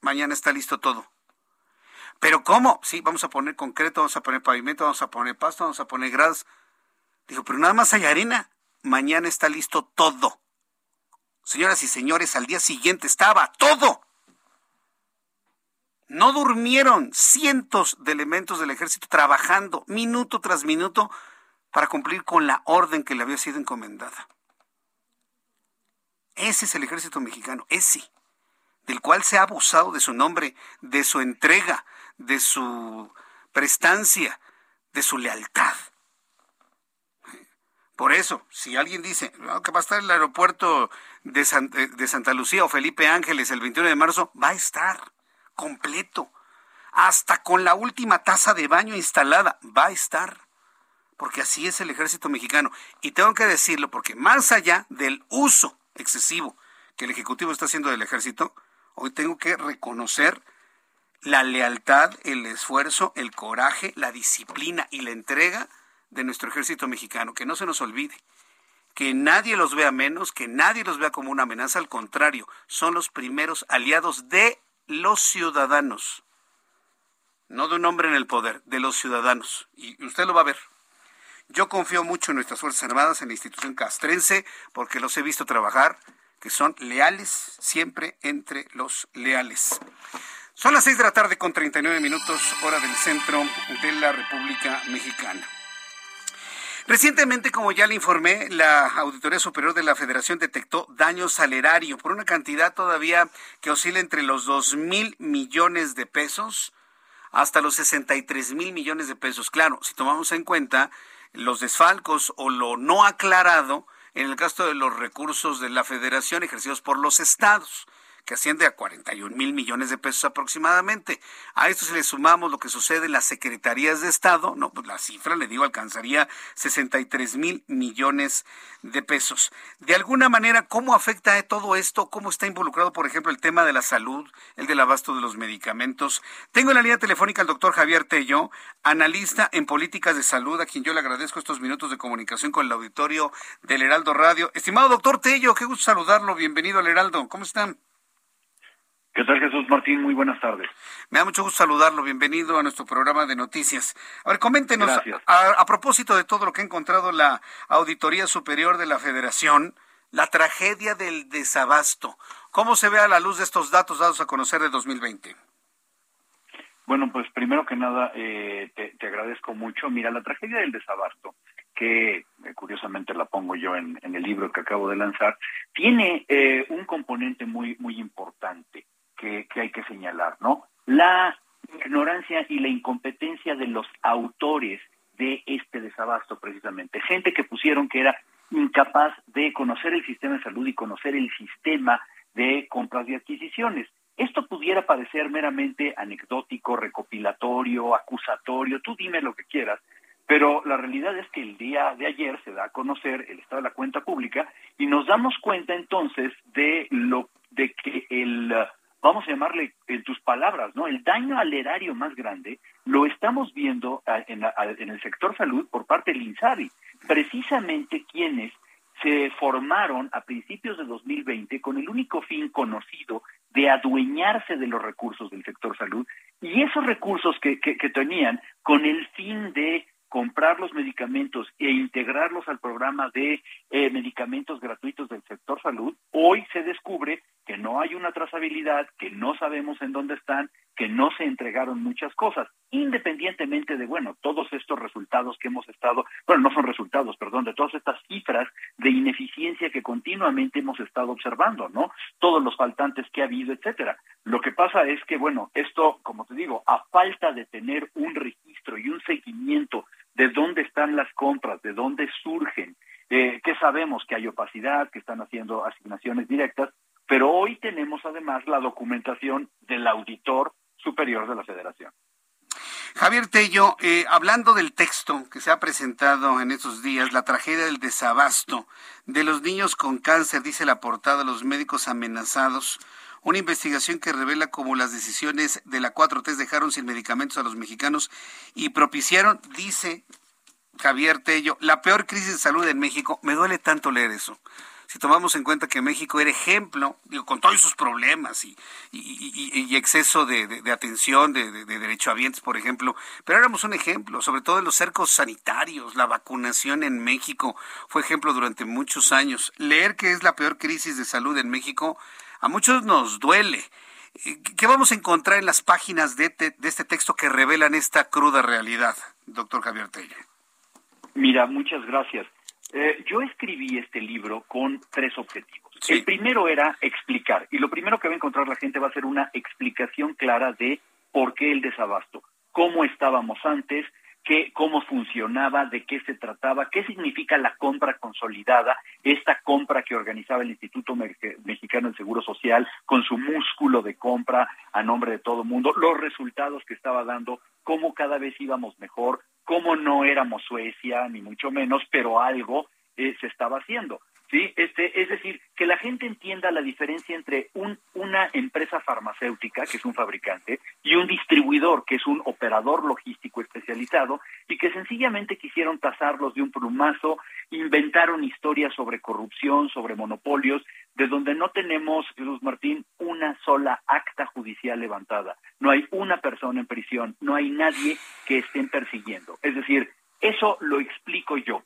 Mañana está listo todo. ¿Pero cómo? Sí, vamos a poner concreto, vamos a poner pavimento, vamos a poner pasto, vamos a poner gradas. Digo, pero nada más hay arena. Mañana está listo todo. Señoras y señores, al día siguiente estaba todo. No durmieron cientos de elementos del ejército trabajando minuto tras minuto para cumplir con la orden que le había sido encomendada. Ese es el ejército mexicano, ese, del cual se ha abusado de su nombre, de su entrega, de su prestancia, de su lealtad. Por eso, si alguien dice no, que va a estar el aeropuerto de, San, de Santa Lucía o Felipe Ángeles el veintiuno de marzo, va a estar completo. Hasta con la última taza de baño instalada, va a estar. Porque así es el ejército mexicano. Y tengo que decirlo porque más allá del uso excesivo que el Ejecutivo está haciendo del ejército, hoy tengo que reconocer la lealtad, el esfuerzo, el coraje, la disciplina y la entrega de nuestro ejército mexicano, que no se nos olvide, que nadie los vea menos, que nadie los vea como una amenaza, al contrario, son los primeros aliados de los ciudadanos, no de un hombre en el poder, de los ciudadanos, y usted lo va a ver. Yo confío mucho en nuestras Fuerzas Armadas, en la institución castrense, porque los he visto trabajar, que son leales, siempre entre los leales. Son las seis de la tarde con treinta y nueve minutos, hora del centro de la República Mexicana. Recientemente, como ya le informé, la Auditoría Superior de la Federación detectó daños al erario por una cantidad todavía que oscila entre los dos mil millones de pesos hasta los sesenta y tres mil millones de pesos. Claro, si tomamos en cuenta los desfalcos o lo no aclarado en el gasto de los recursos de la Federación ejercidos por los estados, que asciende a cuarenta y un mil millones de pesos aproximadamente. A esto si le sumamos lo que sucede en las secretarías de Estado, no, pues la cifra, le digo, alcanzaría sesenta y tres mil millones de pesos. De alguna manera, ¿cómo afecta todo esto? ¿Cómo está involucrado, por ejemplo, el tema de la salud, el del abasto de los medicamentos? Tengo en la línea telefónica al doctor Javier Tello, analista en políticas de salud, a quien yo le agradezco estos minutos de comunicación con el auditorio del Heraldo Radio. Estimado doctor Tello, qué gusto saludarlo. Bienvenido al Heraldo. ¿Cómo están? ¿Qué tal, Jesús Martín? Muy buenas tardes. Me da mucho gusto saludarlo. Bienvenido a nuestro programa de noticias. A ver, coméntenos, a, a propósito de todo lo que ha encontrado la Auditoría Superior de la Federación, la tragedia del desabasto. ¿Cómo se ve a la luz de estos datos dados a conocer de dos mil veinte? Bueno, pues primero que nada, eh, te, te agradezco mucho. Mira, la tragedia del desabasto, que curiosamente la pongo yo en, en el libro que acabo de lanzar, tiene eh, un componente muy, muy importante. Que, que hay que señalar, ¿no? La ignorancia y la incompetencia de los autores de este desabasto, precisamente. Gente que pusieron que era incapaz de conocer el sistema de salud y conocer el sistema de compras y adquisiciones. Esto pudiera parecer meramente anecdótico, recopilatorio, acusatorio, tú dime lo que quieras, pero la realidad es que el día de ayer se da a conocer el estado de la cuenta pública y nos damos cuenta entonces de lo de que el... vamos a llamarle, en tus palabras, ¿no? El daño al erario más grande lo estamos viendo en, la, en el sector salud por parte del INSABI, precisamente quienes se formaron a principios de dos mil veinte con el único fin conocido de adueñarse de los recursos del sector salud, y esos recursos que, que, que tenían con el fin de comprar los medicamentos e integrarlos al programa de eh, medicamentos gratuitos del sector salud, hoy se descubre que no hay una trazabilidad, que no sabemos en dónde están, que no se entregaron muchas cosas, independientemente de, bueno, todos estos resultados que hemos estado, bueno, no son resultados, perdón, de todas estas cifras de ineficiencia que continuamente hemos estado observando, ¿no? Todos los faltantes que ha habido, etcétera. Lo que pasa es que, bueno, esto, como te digo, a falta de tener un registro y un seguimiento de dónde están las compras, de dónde surgen, eh, que sabemos que hay opacidad, que están haciendo asignaciones directas, pero hoy tenemos además la documentación del auditor superior de la Federación. Javier Tello, eh, hablando del texto que se ha presentado en estos días, la tragedia del desabasto de los niños con cáncer, dice la portada, los médicos amenazados, una investigación que revela cómo las decisiones de la cuatro T dejaron sin medicamentos a los mexicanos y propiciaron, dice Javier Tello, la peor crisis de salud en México. Me duele tanto leer eso. si tomamos en cuenta que México era ejemplo, digo, con todos sus problemas y, y, y, y exceso de, de, de atención de, de, de derechohabientes, por ejemplo, pero éramos un ejemplo, sobre todo en los cercos sanitarios, la vacunación en México fue ejemplo durante muchos años. Leer que es la peor crisis de salud en México a muchos nos duele. ¿Qué vamos a encontrar en las páginas de, te, de este texto que revelan esta cruda realidad, doctor Javier Telle? Mira, muchas gracias. Eh, yo escribí este libro con tres objetivos. Sí. El primero era explicar, y lo primero que va a encontrar la gente va a ser una explicación clara de por qué el desabasto, cómo estábamos antes, qué, cómo funcionaba, de qué se trataba, qué significa la compra consolidada, esta compra que organizaba el Instituto Mexicano del Seguro Social con su músculo de compra a nombre de todo mundo, los resultados que estaba dando, cómo cada vez íbamos mejor, cómo no éramos Suecia, ni mucho menos, pero algo eh, se estaba haciendo. Sí, este, es decir, que la gente entienda la diferencia entre un, una empresa farmacéutica, que es un fabricante, y un distribuidor, que es un operador logístico especializado, y que sencillamente quisieron tasarlos de un plumazo, inventaron historias sobre corrupción, sobre monopolios, de donde no tenemos, Jesús Martín, una sola acta judicial levantada. No hay una persona en prisión, no hay nadie que estén persiguiendo. Es decir, eso lo explico yo.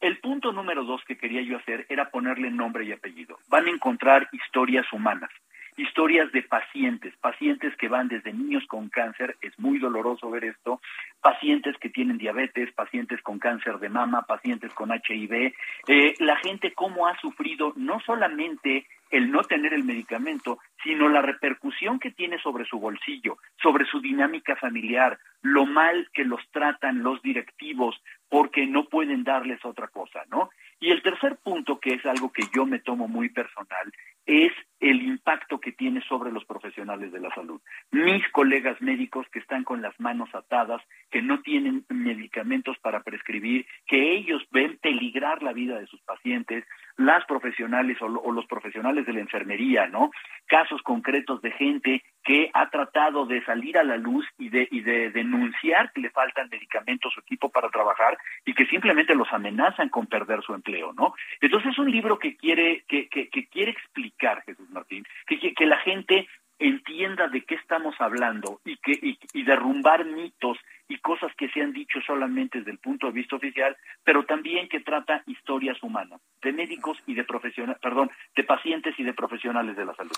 El punto número dos que quería yo hacer era ponerle nombre y apellido. Van a encontrar historias humanas, historias de pacientes, pacientes que van desde niños con cáncer, es muy doloroso ver esto, pacientes que tienen diabetes, pacientes con cáncer de mama, pacientes con H I V, eh, la gente cómo ha sufrido no solamente el no tener el medicamento, sino la repercusión que tiene sobre su bolsillo, sobre su dinámica familiar, lo mal que los tratan los directivos porque no pueden darles otra cosa, ¿no? Y el tercer punto, que es algo que yo me tomo muy personal, es el impacto que tiene sobre los profesionales de la salud. Mis colegas médicos que están con las manos atadas, que no tienen medicamentos para prescribir, que ellos ven peligrar la vida de sus pacientes, las profesionales o, o los profesionales de la enfermería, ¿no? Casos concretos de gente que ha tratado de salir a la luz y de, y de denunciar que le faltan medicamentos o equipo para trabajar y que simplemente los amenazan con perder su empleo, ¿no? Entonces es un libro que quiere que, que, que quiere explicar, Jesús Martín, que, que la gente entienda de qué estamos hablando y que y, y derrumbar mitos y cosas que se han dicho solamente desde el punto de vista oficial, pero también que trata historias humanas, de médicos y de profesionales, perdón, de pacientes y de profesionales de la salud.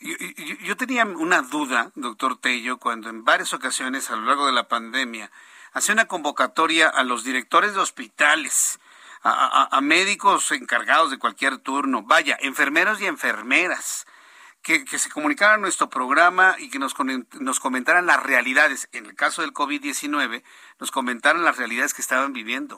Yo, yo, yo tenía una duda, doctor Tello, cuando en varias ocasiones a lo largo de la pandemia hacía una convocatoria a los directores de hospitales, a, a, a médicos encargados de cualquier turno, vaya, enfermeros y enfermeras, Que, que se comunicaran a nuestro programa y que nos, nos comentaran las realidades, en el caso del COVID diecinueve, nos comentaran las realidades que estaban viviendo.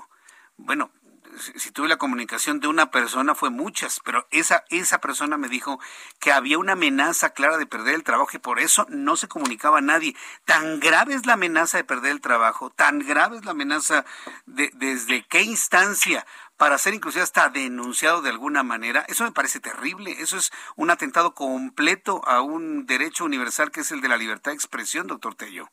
Bueno, si, si tuve la comunicación de una persona, fue muchas, pero esa, esa persona me dijo que había una amenaza clara de perder el trabajo y por eso no se comunicaba a nadie. Tan grave es la amenaza de perder el trabajo, tan grave es la amenaza de, desde qué instancia, para ser inclusive hasta denunciado de alguna manera. Eso me parece terrible. Eso es un atentado completo a un derecho universal que es el de la libertad de expresión, doctor Tello.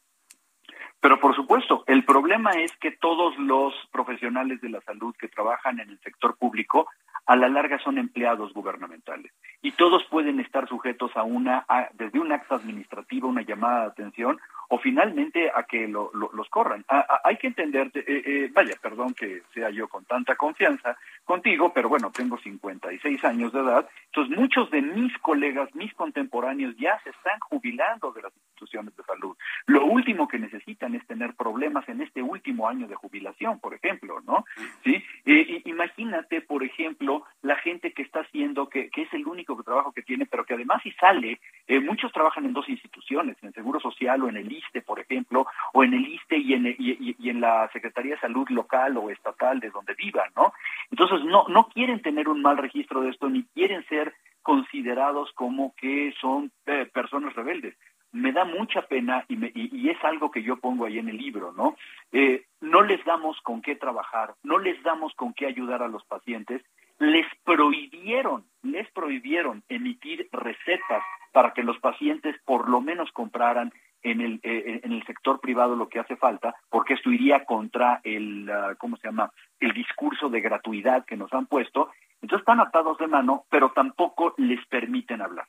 Pero por supuesto, el problema es que todos los profesionales de la salud que trabajan en el sector público a la larga son empleados gubernamentales y todos pueden estar sujetos a una a, desde un acta administrativa, una llamada de atención o finalmente a que lo, lo, los corran. A, a, hay que entender, eh, eh, vaya, perdón que sea yo con tanta confianza contigo, pero bueno, tengo cincuenta y seis años de edad, entonces muchos de mis colegas, mis contemporáneos ya se están jubilando de las instituciones de salud. Lo último que necesitan es tener problemas en este último año de jubilación, por ejemplo, ¿no? Sí. Eh, imagínate, por ejemplo, la gente que está haciendo, que, que es el único trabajo que tiene, pero que además si sale, eh, muchos trabajan en dos instituciones, en el Seguro Social o en el I S S S T E, por ejemplo, o en el I S S S T E y en, y, y en la Secretaría de Salud local o estatal de donde vivan, ¿no? Entonces no, no quieren tener un mal registro de esto, ni quieren ser considerados como que son eh, personas rebeldes. Me da mucha pena y, me, y, y es algo que yo pongo ahí en el libro, ¿no? Eh, no les damos con qué trabajar, no les damos con qué ayudar a los pacientes. Les prohibieron, les prohibieron emitir recetas para que los pacientes por lo menos compraran en el eh, en el sector privado lo que hace falta, porque esto iría contra el, uh, ¿cómo se llama?, el discurso de gratuidad que nos han puesto. Entonces están atados de mano, pero tampoco les permiten hablar.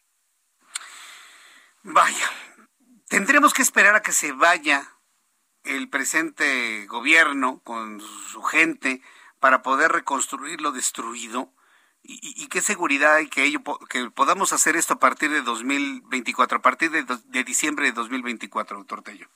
Vaya, tendremos que esperar a que se vaya el presente gobierno con su gente para poder reconstruir lo destruido. Y, y qué seguridad hay que ello que podamos hacer esto a partir de dos mil veinticuatro, a partir de, de diciembre de dos mil veinticuatro, doctor Tello.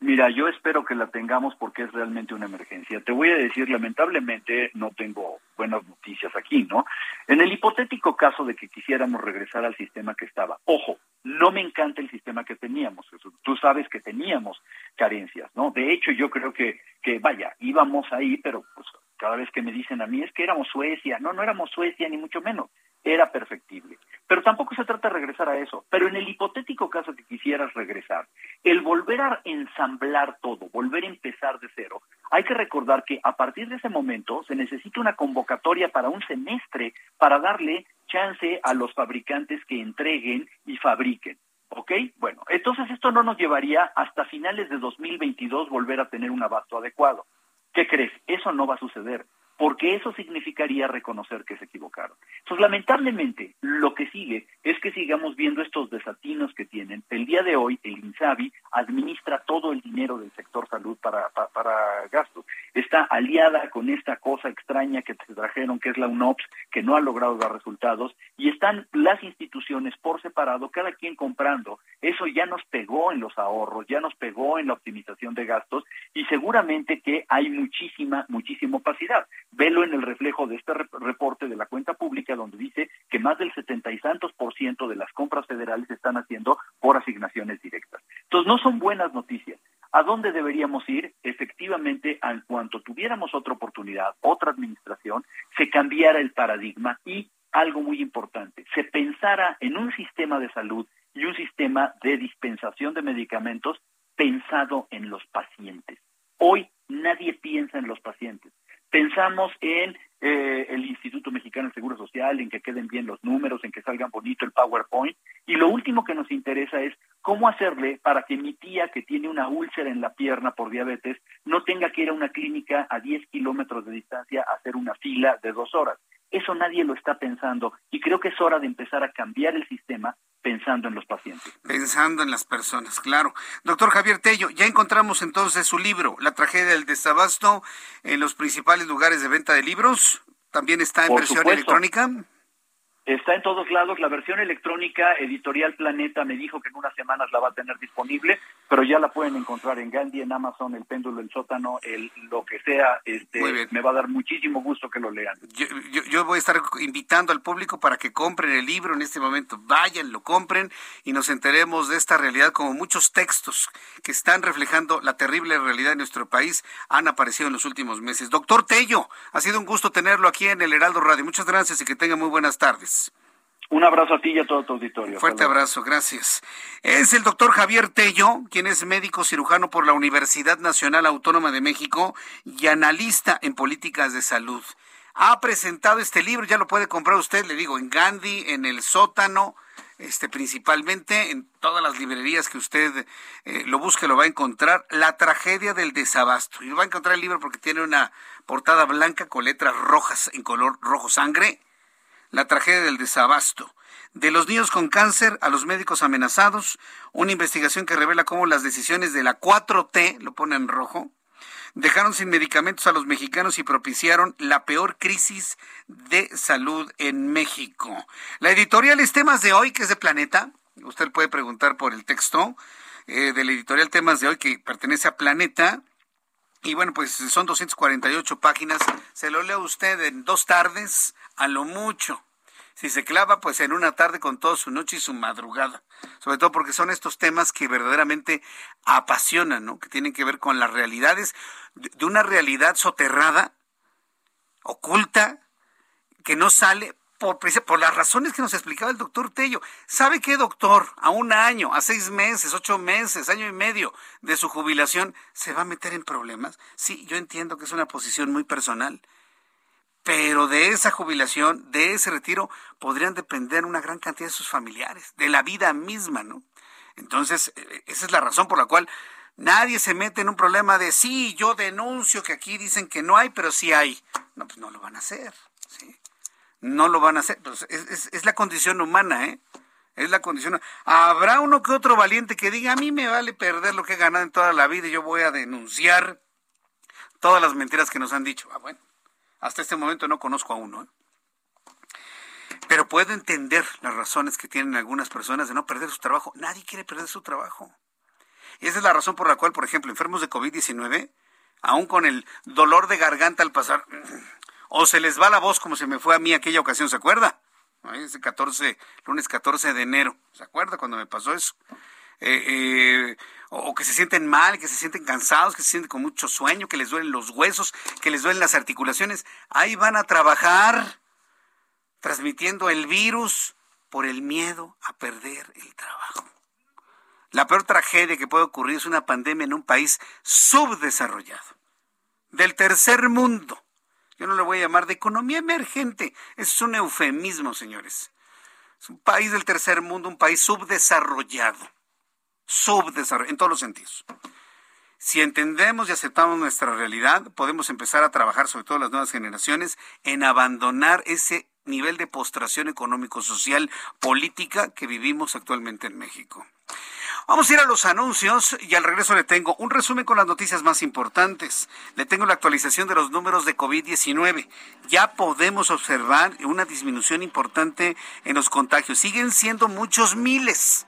Mira, yo espero que la tengamos porque es realmente una emergencia. Te voy a decir, lamentablemente no tengo buenas noticias aquí, ¿no? En el hipotético caso de que quisiéramos regresar al sistema que estaba, ojo, no me encanta el sistema que teníamos, tú sabes que teníamos carencias, ¿no? De hecho, yo creo que, que vaya, íbamos ahí, pero pues cada vez que me dicen a mí es que éramos Suecia, no, no éramos Suecia ni mucho menos, era perfectible. Pero tampoco se trata de regresar a eso. Pero en el hipotético caso que quisieras regresar, el volver a ensamblar todo, volver a empezar de cero, hay que recordar que a partir de ese momento se necesita una convocatoria para un semestre para darle chance a los fabricantes que entreguen y fabriquen. ¿Ok? Bueno, entonces esto no nos llevaría hasta finales de dos mil veintidós volver a tener un abasto adecuado. ¿Qué crees? Eso no va a suceder, porque eso significaría reconocer que se equivocaron. Entonces, lamentablemente, lo que sigue es que sigamos viendo estos desatinos que tienen. El día de hoy, el INSABI administra todo el dinero del sector salud para, para, para gastos. Está aliada con esta cosa extraña que te trajeron, que es la UNOPS, que no ha logrado dar resultados, y están las instituciones por separado, cada quien comprando. Eso ya nos pegó en los ahorros, ya nos pegó en la optimización de gastos, y seguramente que hay muchísima, muchísima opacidad. Velo en el reflejo de este reporte de la cuenta pública, donde dice que más del setenta y tantos por ciento de las compras federales se están haciendo por asignaciones directas. Entonces, no son buenas noticias. ¿A dónde deberíamos ir? Efectivamente, en cuanto tuviéramos otra oportunidad, otra administración, se cambiara el paradigma y, algo muy importante, se pensara en un sistema de salud y un sistema de dispensación de medicamentos pensado en los pacientes. Hoy nadie piensa en los pacientes. Pensamos en eh, el Instituto Mexicano del Seguro Social, en que queden bien los números, en que salgan bonito el PowerPoint. Y lo último que nos interesa es cómo hacerle para que mi tía, que tiene una úlcera en la pierna por diabetes, no tenga que ir a una clínica a diez kilómetros de distancia a hacer una fila de dos horas. Eso nadie lo está pensando. Y creo que es hora de empezar a cambiar el sistema pensando en los pacientes. Pensando en las personas, claro. Doctor Javier Tello, ya encontramos entonces su libro, La tragedia del desabasto, en los principales lugares de venta de libros. También está en Por versión supuesto. electrónica. Está en todos lados. La versión electrónica, Editorial Planeta me dijo que en unas semanas la va a tener disponible, pero ya la pueden encontrar en Gandhi, en Amazon, El Péndulo, El Sótano, el lo que sea. Este, me va a dar muchísimo gusto que lo lean. Yo, yo, yo voy a estar invitando al público para que compren el libro en este momento. Vayan, lo compren y nos enteremos de esta realidad, como muchos textos que están reflejando la terrible realidad de nuestro país han aparecido en los últimos meses. Doctor Tello, ha sido un gusto tenerlo aquí en el Heraldo Radio. Muchas gracias y que tenga muy buenas tardes. Un abrazo a ti y a todo tu auditorio. Un fuerte Salud. abrazo, gracias. Es el doctor Javier Tello, quien es médico cirujano por la Universidad Nacional Autónoma de México y analista en políticas de salud. Ha presentado este libro, ya lo puede comprar usted, le digo, en Gandhi, en El Sótano, este, principalmente en todas las librerías que usted eh, lo busque, lo va a encontrar, La tragedia del desabasto. Y va a encontrar el libro porque tiene una portada blanca con letras rojas en color rojo sangre. La tragedia del desabasto. De los niños con cáncer a los médicos amenazados, una investigación que revela cómo las decisiones de la cuatro T, lo pone en rojo, dejaron sin medicamentos a los mexicanos y propiciaron la peor crisis de salud en México. La editorial es Temas de Hoy, que es de Planeta. Usted puede preguntar por el texto eh, de la editorial Temas de Hoy, que pertenece a Planeta. Y bueno, pues son doscientas cuarenta y ocho páginas. Se lo leo usted en dos tardes, a lo mucho. Si se clava, pues en una tarde con toda su noche y su madrugada. Sobre todo porque son estos temas que verdaderamente apasionan, ¿no? Que tienen que ver con las realidades, de una realidad soterrada, oculta, que no sale por, por las razones que nos explicaba el doctor Tello. ¿Sabe qué, doctor? A un año, a seis meses, ocho meses, año y medio de su jubilación, ¿se va a meter en problemas? Sí, yo entiendo que es una posición muy personal. Pero de esa jubilación, de ese retiro, podrían depender una gran cantidad de sus familiares, de la vida misma, ¿no? Entonces, esa es la razón por la cual nadie se mete en un problema de, sí, yo denuncio que aquí dicen que no hay, pero sí hay. No, pues no lo van a hacer, ¿sí? no lo van a hacer. Pues es, es, es la condición humana, ¿eh? Es la condición. Habrá uno que otro valiente que diga, a mí me vale perder lo que he ganado en toda la vida y yo voy a denunciar todas las mentiras que nos han dicho. Ah, bueno, hasta este momento no conozco a uno, ¿eh? Pero puedo entender las razones que tienen algunas personas de no perder su trabajo. Nadie quiere perder su trabajo. Y esa es la razón por la cual, por ejemplo, enfermos de COVID diecinueve, aún con el dolor de garganta al pasar, o se les va la voz como se me fue a mí aquella ocasión, ¿se acuerda? Ese catorce, lunes catorce de enero, ¿se acuerda cuando me pasó eso? Eh, eh, o que se sienten mal, que se sienten cansados, que se sienten con mucho sueño, que les duelen los huesos, que les duelen las articulaciones. Ahí van a trabajar transmitiendo el virus por el miedo a perder el trabajo. La peor tragedia que puede ocurrir es una pandemia en un país subdesarrollado, del tercer mundo. Yo no le voy a llamar de economía emergente, es un eufemismo, señores. Es un país del tercer mundo, un país subdesarrollado, subdesarrollado en todos los sentidos. Si entendemos y aceptamos nuestra realidad, podemos empezar a trabajar, sobre todo las nuevas generaciones, en abandonar ese nivel de postración económico-social, política que vivimos actualmente en México. Vamos a ir a los anuncios y al regreso le tengo un resumen con las noticias más importantes. Le tengo la actualización de los números de COVID diecinueve. Ya podemos observar una disminución importante en los contagios. Siguen siendo muchos miles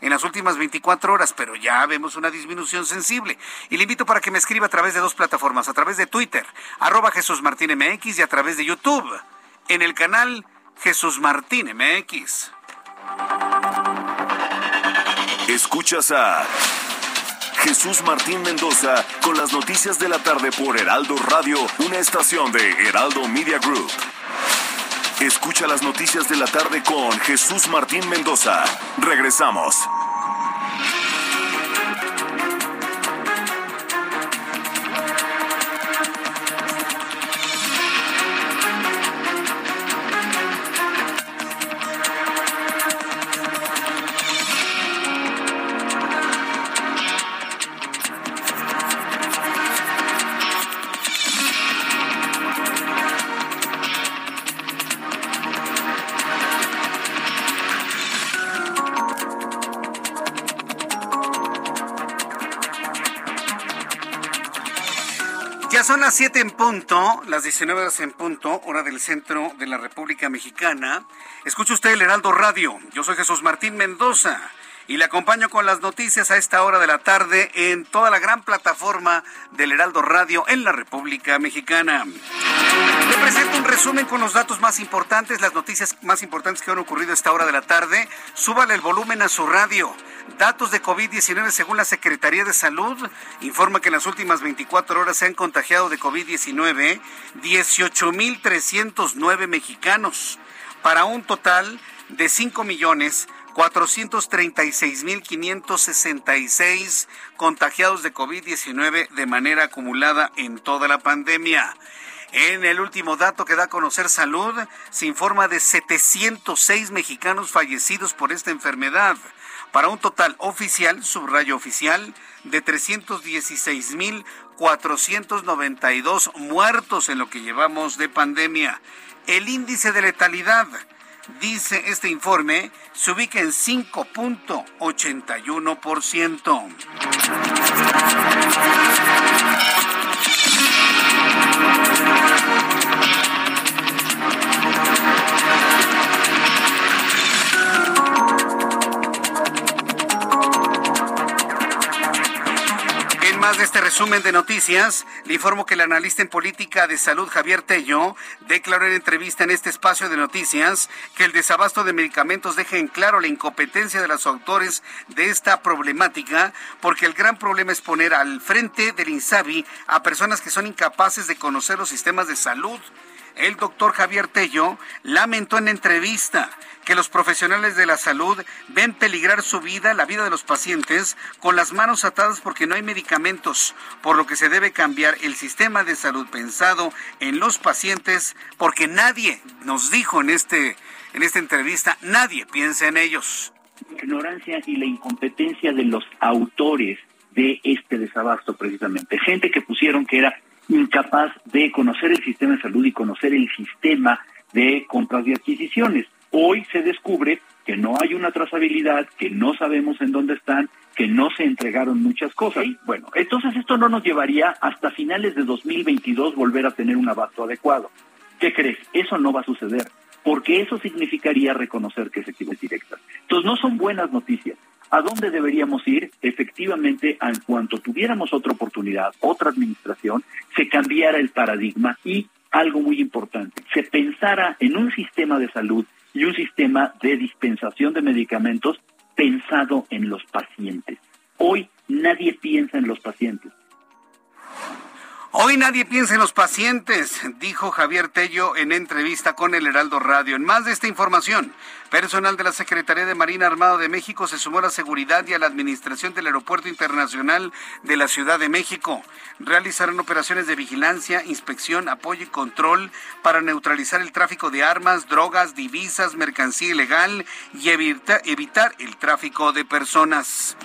en las últimas veinticuatro horas, pero ya vemos una disminución sensible. Y le invito para que me escriba a través de dos plataformas, a través de Twitter, arroba Jesús Martín M X, y a través de YouTube, en el canal Jesús Martín M X. Escuchas a Jesús Martín Mendoza con las noticias de la tarde por Heraldo Radio, una estación de Heraldo Media Group. Escucha las noticias de la tarde con Jesús Martín Mendoza. Regresamos. Son las siete en punto, las diecinueve horas en punto, hora del centro de la República Mexicana. Escucha usted el Heraldo Radio. Yo soy Jesús Martín Mendoza y le acompaño con las noticias a esta hora de la tarde en toda la gran plataforma del Heraldo Radio en la República Mexicana. Le presento un resumen con los datos más importantes, las noticias más importantes que han ocurrido a esta hora de la tarde. Súbale el volumen a su radio. Datos de COVID diecinueve según la Secretaría de Salud. Informa que en las últimas veinticuatro horas se han contagiado de COVID diecinueve dieciocho mil trescientos nueve mexicanos, para un total de cinco millones cuatrocientos treinta y seis mil quinientos sesenta y seis contagiados de COVID diecinueve de manera acumulada en toda la pandemia. En el último dato que da a conocer Salud, se informa de setecientos seis mexicanos fallecidos por esta enfermedad, para un total oficial, subrayo oficial, de trescientos dieciséis mil cuatrocientos noventa y dos muertos en lo que llevamos de pandemia. El índice de letalidad, dice este informe, se ubica en cinco punto ochenta y uno por ciento. Además de este resumen de noticias, le informo que el analista en política de salud, Javier Tello, declaró en entrevista en este espacio de noticias que el desabasto de medicamentos deja en claro la incompetencia de los autores de esta problemática, porque el gran problema es poner al frente del INSABI a personas que son incapaces de conocer los sistemas de salud. El doctor Javier Tello lamentó en la entrevista que los profesionales de la salud ven peligrar su vida, la vida de los pacientes, con las manos atadas porque no hay medicamentos, por lo que se debe cambiar el sistema de salud pensado en los pacientes, porque nadie nos dijo en este, en esta entrevista, nadie piensa en ellos. La ignorancia y la incompetencia de los autores de este desabasto, precisamente. Gente que pusieron que era incapaz de conocer el sistema de salud y conocer el sistema de compras y adquisiciones. Hoy se descubre que no hay una trazabilidad, que no sabemos en dónde están, que no se entregaron muchas cosas. Sí. Bueno, entonces esto no nos llevaría hasta finales de dos mil veintidós volver a tener un abasto adecuado. ¿Qué crees? Eso no va a suceder, porque eso significaría reconocer que se equivocó directa. Entonces no son buenas noticias. ¿A dónde deberíamos ir? Efectivamente, en cuanto tuviéramos otra oportunidad, otra administración, se cambiara el paradigma y, algo muy importante, se pensara en un sistema de salud y un sistema de dispensación de medicamentos pensado en los pacientes. Hoy nadie piensa en los pacientes. Hoy nadie piensa en los pacientes, dijo Javier Tello en entrevista con el Heraldo Radio. En más de esta información, personal de la Secretaría de Marina Armada de México se sumó a la seguridad y a la administración del Aeropuerto Internacional de la Ciudad de México. Realizarán operaciones de vigilancia, inspección, apoyo y control para neutralizar el tráfico de armas, drogas, divisas, mercancía ilegal y evita, evitar el tráfico de personas.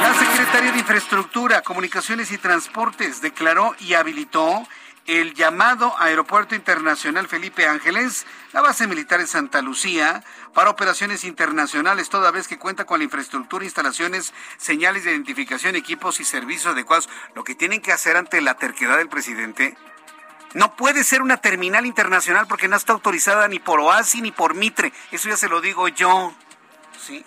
La Secretaría de Infraestructura, Comunicaciones y Transportes declaró y habilitó el llamado Aeropuerto Internacional Felipe Ángeles, la base militar en Santa Lucía, para operaciones internacionales, toda vez que cuenta con la infraestructura, instalaciones, señales de identificación, equipos y servicios adecuados. Lo que tienen que hacer ante la terquedad del presidente, no puede ser una terminal internacional porque no está autorizada ni por OASI ni por Mitre. Eso ya se lo digo yo, ¿sí?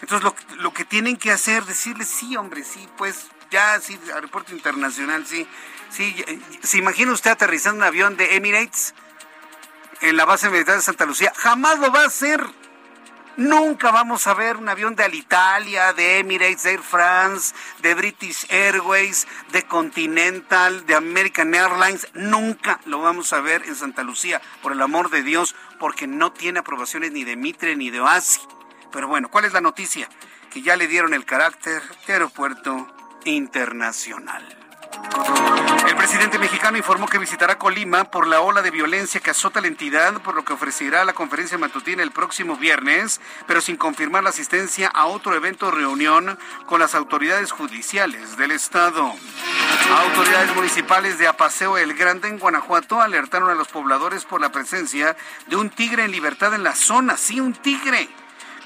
Entonces lo, lo que tienen que hacer, decirle, sí, hombre, sí, pues... Ya, sí, aeropuerto internacional, sí. sí ¿Se imagina usted aterrizando un avión de Emirates en la base militar de Santa Lucía? Jamás lo va a hacer. Nunca vamos a ver un avión de Alitalia, de Emirates, de Air France, de British Airways, de Continental, de American Airlines. Nunca lo vamos a ver en Santa Lucía, por el amor de Dios, porque no tiene aprobaciones ni de Mitre ni de OASI. Pero bueno, ¿cuál es la noticia? Que ya le dieron el carácter de aeropuerto internacional. El presidente mexicano informó que visitará Colima por la ola de violencia que azota la entidad, por lo que ofrecerá la conferencia matutina el próximo viernes, pero sin confirmar la asistencia a otro evento o reunión con las autoridades judiciales del estado. Autoridades municipales de Apaseo el Grande en Guanajuato alertaron a los pobladores por la presencia de un tigre en libertad en la zona. Sí, un tigre.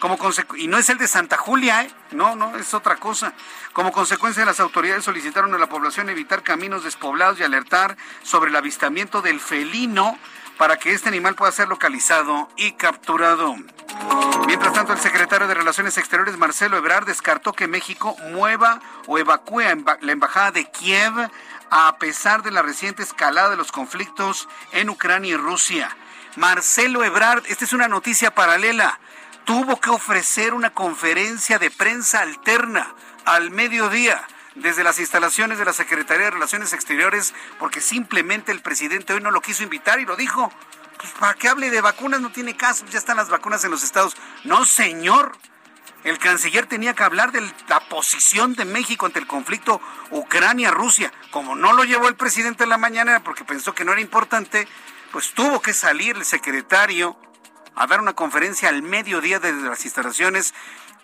Como consecu- y no es el de Santa Julia, ¿eh? No, no, es otra cosa. Como consecuencia, las autoridades solicitaron a la población evitar caminos despoblados y alertar sobre el avistamiento del felino para que este animal pueda ser localizado y capturado. Mientras tanto, el secretario de Relaciones Exteriores, Marcelo Ebrard, descartó que México mueva o evacúe la embajada de Kiev a pesar de la reciente escalada de los conflictos en Ucrania y Rusia. Marcelo Ebrard, esta es una noticia paralela, tuvo que ofrecer una conferencia de prensa alterna al mediodía desde las instalaciones de la Secretaría de Relaciones Exteriores porque simplemente el presidente hoy no lo quiso invitar y lo dijo. Pues para que hable de vacunas no tiene caso, ya están las vacunas en los estados. No, señor. El canciller tenía que hablar de la posición de México ante el conflicto Ucrania-Rusia. Como no lo llevó el presidente en la mañana porque pensó que no era importante, pues tuvo que salir el secretario a dar una conferencia al mediodía desde las instalaciones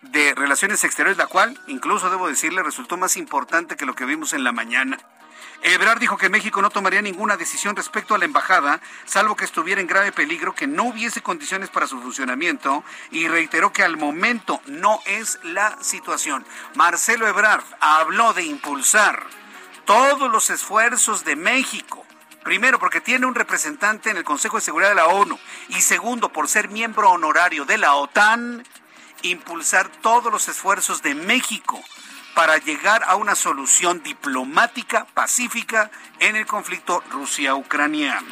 de Relaciones Exteriores, la cual, incluso debo decirle, resultó más importante que lo que vimos en la mañana. Ebrard dijo que México no tomaría ninguna decisión respecto a la embajada, salvo que estuviera en grave peligro, que no hubiese condiciones para su funcionamiento, y reiteró que al momento no es la situación. Marcelo Ebrard habló de impulsar todos los esfuerzos de México, primero, porque tiene un representante en el Consejo de Seguridad de la ONU. Y segundo, por ser miembro honorario de la OTAN, impulsar todos los esfuerzos de México para llegar a una solución diplomática, pacífica, en el conflicto Rusia-Ucrania.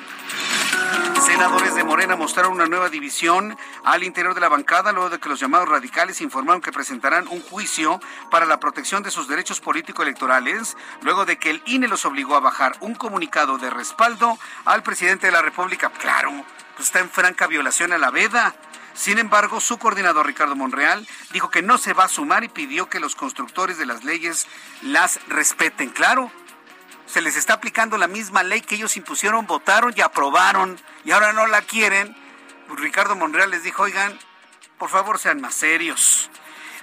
Senadores de Morena mostraron una nueva división al interior de la bancada luego de que los llamados radicales informaron que presentarán un juicio para la protección de sus derechos político-electorales, luego de que el I N E los obligó a bajar un comunicado de respaldo al presidente de la República. Claro, pues está en franca violación a la veda. Sin embargo, su coordinador, Ricardo Monreal, dijo que no se va a sumar y pidió que los constructores de las leyes las respeten. Claro, se les está aplicando la misma ley que ellos impusieron, votaron y aprobaron, y ahora no la quieren. Ricardo Monreal les dijo, oigan, por favor sean más serios.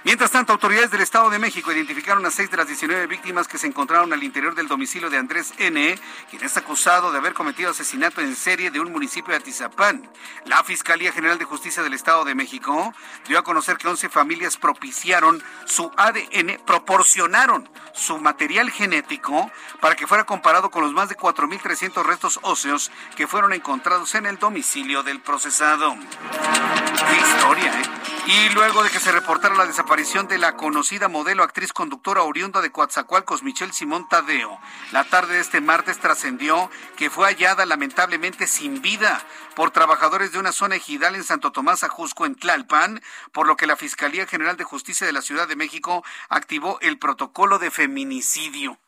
Mientras tanto, autoridades del Estado de México identificaron a seis de las diecinueve víctimas que se encontraron al interior del domicilio de Andrés N., quien es acusado de haber cometido asesinato en serie de un municipio de Atizapán. La Fiscalía General de Justicia del Estado de México dio a conocer que once familias propiciaron su A D N, proporcionaron su material genético para que fuera comparado con los más de cuatro mil trescientos restos óseos que fueron encontrados en el domicilio del procesado. ¡Qué historia, eh! Y luego de que se reportara la desaparición de la conocida modelo, actriz, conductora oriunda de Coatzacoalcos, Michelle Simón Tadeo, la tarde de este martes trascendió que fue hallada lamentablemente sin vida por trabajadores de una zona ejidal en Santo Tomás Ajusco, en Tlalpan, por lo que la Fiscalía General de Justicia de la Ciudad de México activó el protocolo de feminicidio.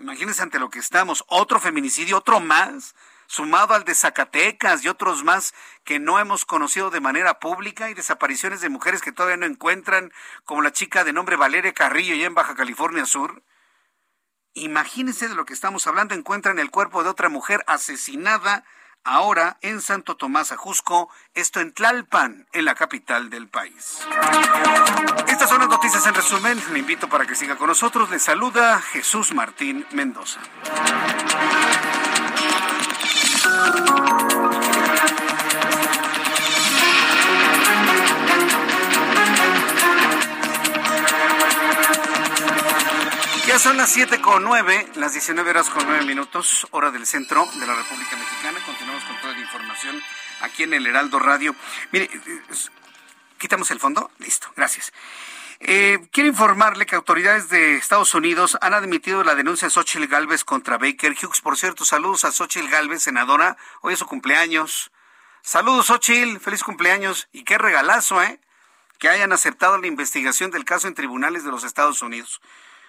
Imagínense ante lo que estamos, otro feminicidio, otro más, sumado al de Zacatecas y otros más que no hemos conocido de manera pública, y desapariciones de mujeres que todavía no encuentran, como la chica de nombre Valeria Carrillo, ya en Baja California Sur. Imagínense de lo que estamos hablando. Encuentran el cuerpo de otra mujer asesinada ahora en Santo Tomás Ajusco, esto en Tlalpan, en la capital del país. Estas son las noticias en resumen. Le invito para que siga con nosotros. Le saluda Jesús Martín Mendoza. Ya son las siete con nueve, las diecinueve horas con nueve minutos, hora del centro de la República Mexicana. Continuamos con toda la información aquí en el Heraldo Radio. Mire, ¿quitamos el fondo? Listo, gracias. Eh, quiero informarle que autoridades de Estados Unidos han admitido la denuncia de Xóchitl Gálvez contra Baker Hughes. Por cierto, saludos a Xóchitl Gálvez, senadora. Hoy es su cumpleaños. Saludos, Xóchitl. Feliz cumpleaños. Y qué regalazo, ¿eh? Que hayan aceptado la investigación del caso en tribunales de los Estados Unidos.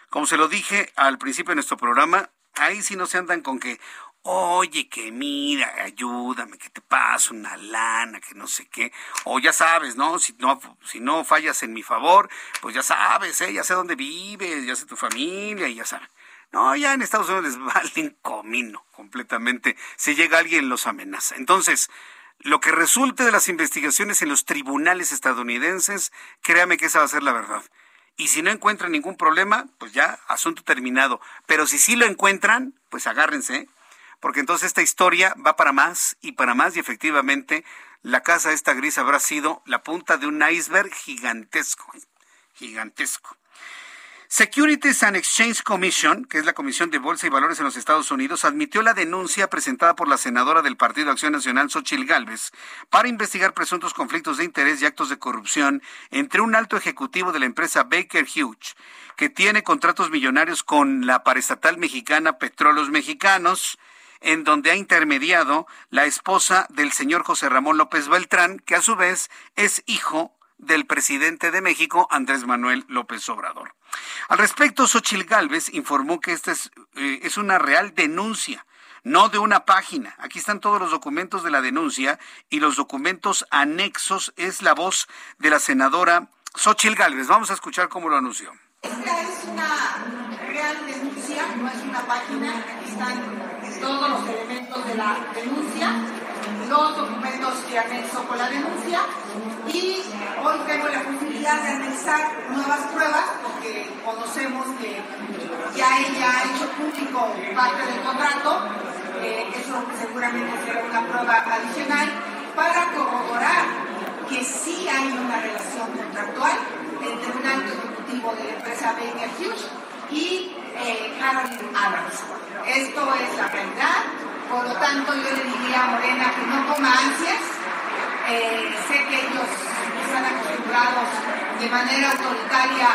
Como se lo dije al principio de nuestro programa, ahí sí no se andan con que, oye, que mira, ayúdame, que te paso una lana, que no sé qué. O ya sabes, ¿no? Si no, si no fallas en mi favor, pues ya sabes, ¿eh? Ya sé dónde vives, ya sé tu familia y ya sabes. No, ya en Estados Unidos les valen comino completamente si llega alguien los amenaza. Entonces, lo que resulte de las investigaciones en los tribunales estadounidenses, créame que esa va a ser la verdad. Y si no encuentran ningún problema, pues ya, asunto terminado. Pero si sí lo encuentran, pues agárrense, ¿eh? Porque entonces esta historia va para más y para más, y efectivamente la casa esta gris habrá sido la punta de un iceberg gigantesco, gigantesco. Securities and Exchange Commission, que es la Comisión de Bolsa y Valores en los Estados Unidos, admitió la denuncia presentada por la senadora del Partido Acción Nacional, Xóchitl Gálvez, para investigar presuntos conflictos de interés y actos de corrupción entre un alto ejecutivo de la empresa Baker Hughes, que tiene contratos millonarios con la paraestatal mexicana Petróleos Mexicanos, en donde ha intermediado la esposa del señor José Ramón López Beltrán, que a su vez es hijo del presidente de México, Andrés Manuel López Obrador. Al respecto, Xóchitl Gálvez informó que esta es, eh, es una real denuncia, no de una página. Aquí están todos los documentos de la denuncia y los documentos anexos. Es la voz de la senadora Xóchitl Gálvez. Vamos a escuchar cómo lo anunció. Esta es una real denuncia, no es una página. Aquí están todos los elementos de la denuncia, los documentos que anexo con la denuncia, y hoy tengo la posibilidad de anexar nuevas pruebas porque conocemos que ya ella ha hecho público parte del contrato. Eh, eso seguramente será una prueba adicional para corroborar que sí hay una relación contractual entre un alto ejecutivo de la empresa Baker Hughes y eh, Harold Adams. Esto es la realidad. Por lo tanto, yo le diría a Morena que no coma ansias. Eh, sé que ellos están acostumbrados de manera autoritaria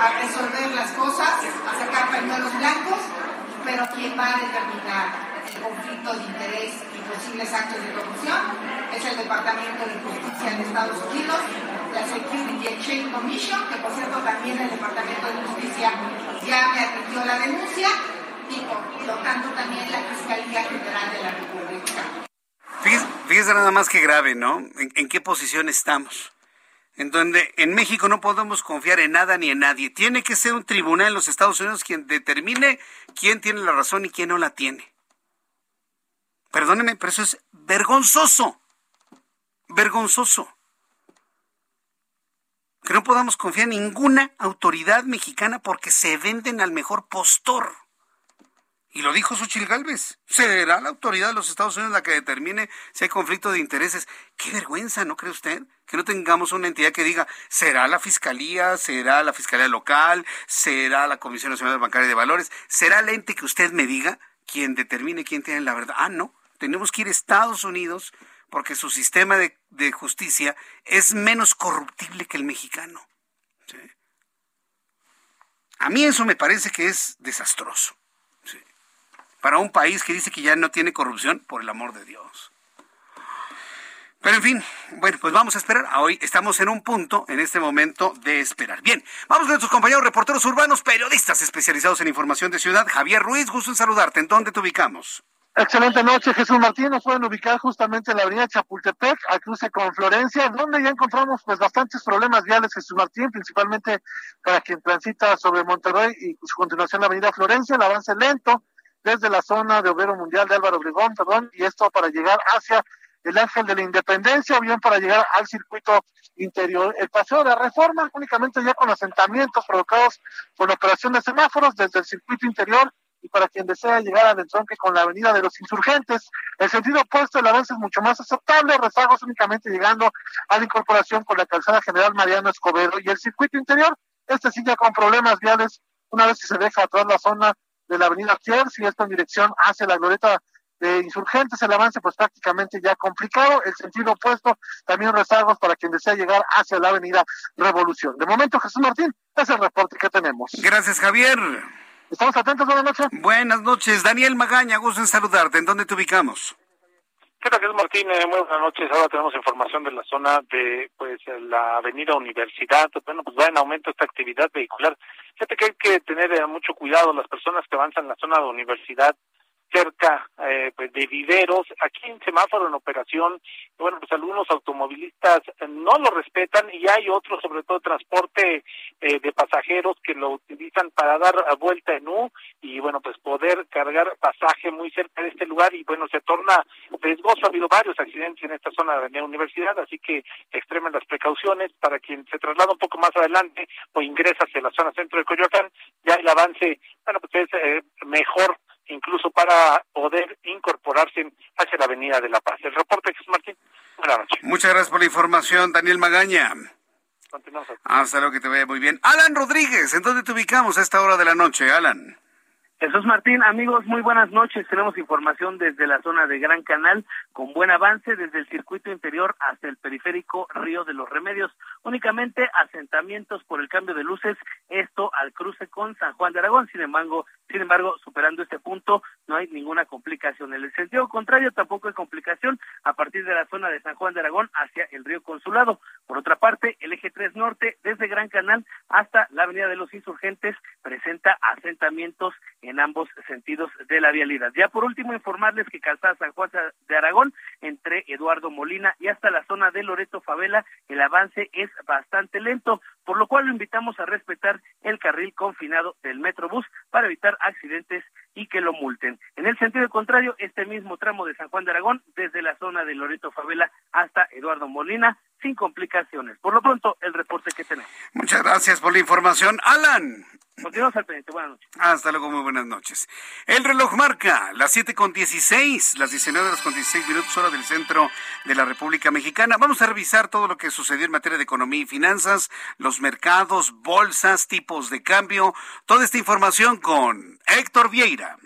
a resolver las cosas, a sacar pañuelos blancos, pero quien va a determinar el conflicto de interés y posibles actos de corrupción es el Departamento de Justicia de Estados Unidos, la Security Exchange Commission, que por cierto también el Departamento de Justicia ya me admitió la denuncia, y por lo tanto también la Fiscalía General de la República. Fíjese, fíjese nada más que grave, ¿no? ¿En, en qué posición estamos? En donde en México no podemos confiar en nada ni en nadie. Tiene que ser un tribunal en los Estados Unidos quien determine quién tiene la razón y quién no la tiene. Perdónenme, pero eso es vergonzoso. Vergonzoso. que no podamos confiar en ninguna autoridad mexicana porque se venden al mejor postor. Y lo dijo Xóchitl Gálvez. Será la autoridad de los Estados Unidos la que determine si hay conflicto de intereses. Qué vergüenza, ¿no cree usted? Que no tengamos una entidad que diga, será la Fiscalía, será la Fiscalía Local, será la Comisión Nacional Bancaria de Valores, será el ente que usted me diga quien determine quién tiene la verdad. Ah, no, tenemos que ir a Estados Unidos porque su sistema de, de justicia es menos corruptible que el mexicano. ¿Sí? A mí eso me parece que es desastroso. Para un país que dice que ya no tiene corrupción, por el amor de Dios. Pero en fin, bueno, pues vamos a esperar. Hoy estamos en un punto, en este momento, de esperar. Bien, vamos con nuestros compañeros reporteros urbanos, periodistas especializados en información de ciudad. Javier Ruiz, gusto en saludarte. ¿En dónde te ubicamos? Excelente noche, Jesús Martín. Nos pueden ubicar justamente en la avenida Chapultepec, al cruce con Florencia, donde ya encontramos pues bastantes problemas viales, Jesús Martín, principalmente para quien transita sobre Monterrey y su continuación la avenida Florencia, el avance lento desde la zona de Obrero Mundial de Álvaro Obregón, perdón, y esto para llegar hacia el Ángel de la Independencia, o bien para llegar al Circuito Interior. El Paseo de la Reforma, únicamente ya con asentamientos provocados por la operación de semáforos desde el Circuito Interior, y para quien desea llegar al entronque con la Avenida de los Insurgentes, el sentido opuesto del avance es mucho más aceptable, rezagos únicamente llegando a la incorporación con la calzada General Mariano Escobedo, y el Circuito Interior, este sí ya con problemas viales, una vez que se deja atrás la zona de la avenida Kiers y esto en dirección hacia la glorieta de Insurgentes, el avance pues prácticamente ya complicado, el sentido opuesto, también rezagos para quien desea llegar hacia la avenida Revolución. De momento, Jesús Martín, es el reporte que tenemos. Gracias, Javier. Estamos atentos, buenas noches. Buenas noches, Daniel Magaña, gusto en saludarte, ¿en dónde te ubicamos? ¿Qué tal, Jesús Martín? Eh, muy buenas noches. Ahora tenemos información de la zona de pues la avenida Universidad. Bueno, pues va en aumento esta actividad vehicular. Fíjate que hay que tener eh, mucho cuidado las personas que avanzan en la zona de Universidad cerca eh, pues de Viveros. Aquí en semáforo en operación, bueno, pues algunos automovilistas no lo respetan y hay otros, sobre todo transporte eh, de pasajeros, que lo utilizan para dar vuelta en U y, bueno, pues poder cargar pasaje muy cerca de este lugar y, bueno, se torna riesgoso. Ha habido varios accidentes en esta zona de la Universidad, así que extremen las precauciones. Para quien se traslada un poco más adelante o ingresa hacia la zona centro de Coyoacán, ya el avance, bueno, pues es eh, mejor, incluso para poder incorporarse hacia la avenida de La Paz. El reporte, Jesús Martín, buenas noches. Muchas gracias por la información, Daniel Magaña. Continuamos. Hasta luego, que te vaya muy bien. Alan Rodríguez, ¿en dónde te ubicamos a esta hora de la noche, Alan? Jesús Martín, amigos, muy buenas noches. Tenemos información desde la zona de Gran Canal, con buen avance desde el Circuito Interior hasta el periférico Río de los Remedios. Únicamente asentamientos por el cambio de luces, esto al cruce con San Juan de Aragón. Sin embargo, sin embargo, superando este punto, no hay ninguna complicación. En el sentido contrario, tampoco hay complicación a partir de la zona de San Juan de Aragón hacia el Río Consulado. Por otra parte, el eje tres Norte, desde Gran Canal hasta la avenida de los Insurgentes, presenta asentamientos en en ambos sentidos de la vialidad. Ya por último, informarles que calzada San Juan de Aragón, entre Eduardo Molina y hasta la zona de Loreto Favela, el avance es bastante lento, por lo cual lo invitamos a respetar el carril confinado del Metrobús para evitar accidentes y que lo multen. En el sentido contrario, este mismo tramo de San Juan de Aragón, desde la zona de Loreto Favela hasta Eduardo Molina, sin complicaciones. Por lo pronto, el reporte que tenemos. Muchas gracias por la información, Alan. Continuamos al pendiente. Buenas noches. Hasta luego, muy buenas noches. El reloj marca las siete con dieciséis, las diecinueve horas con dieciséis minutos, hora del centro de la República Mexicana. Vamos a revisar todo lo que sucedió en materia de economía y finanzas, los mercados, bolsas, tipos de cambio, toda esta información con Héctor Vieira.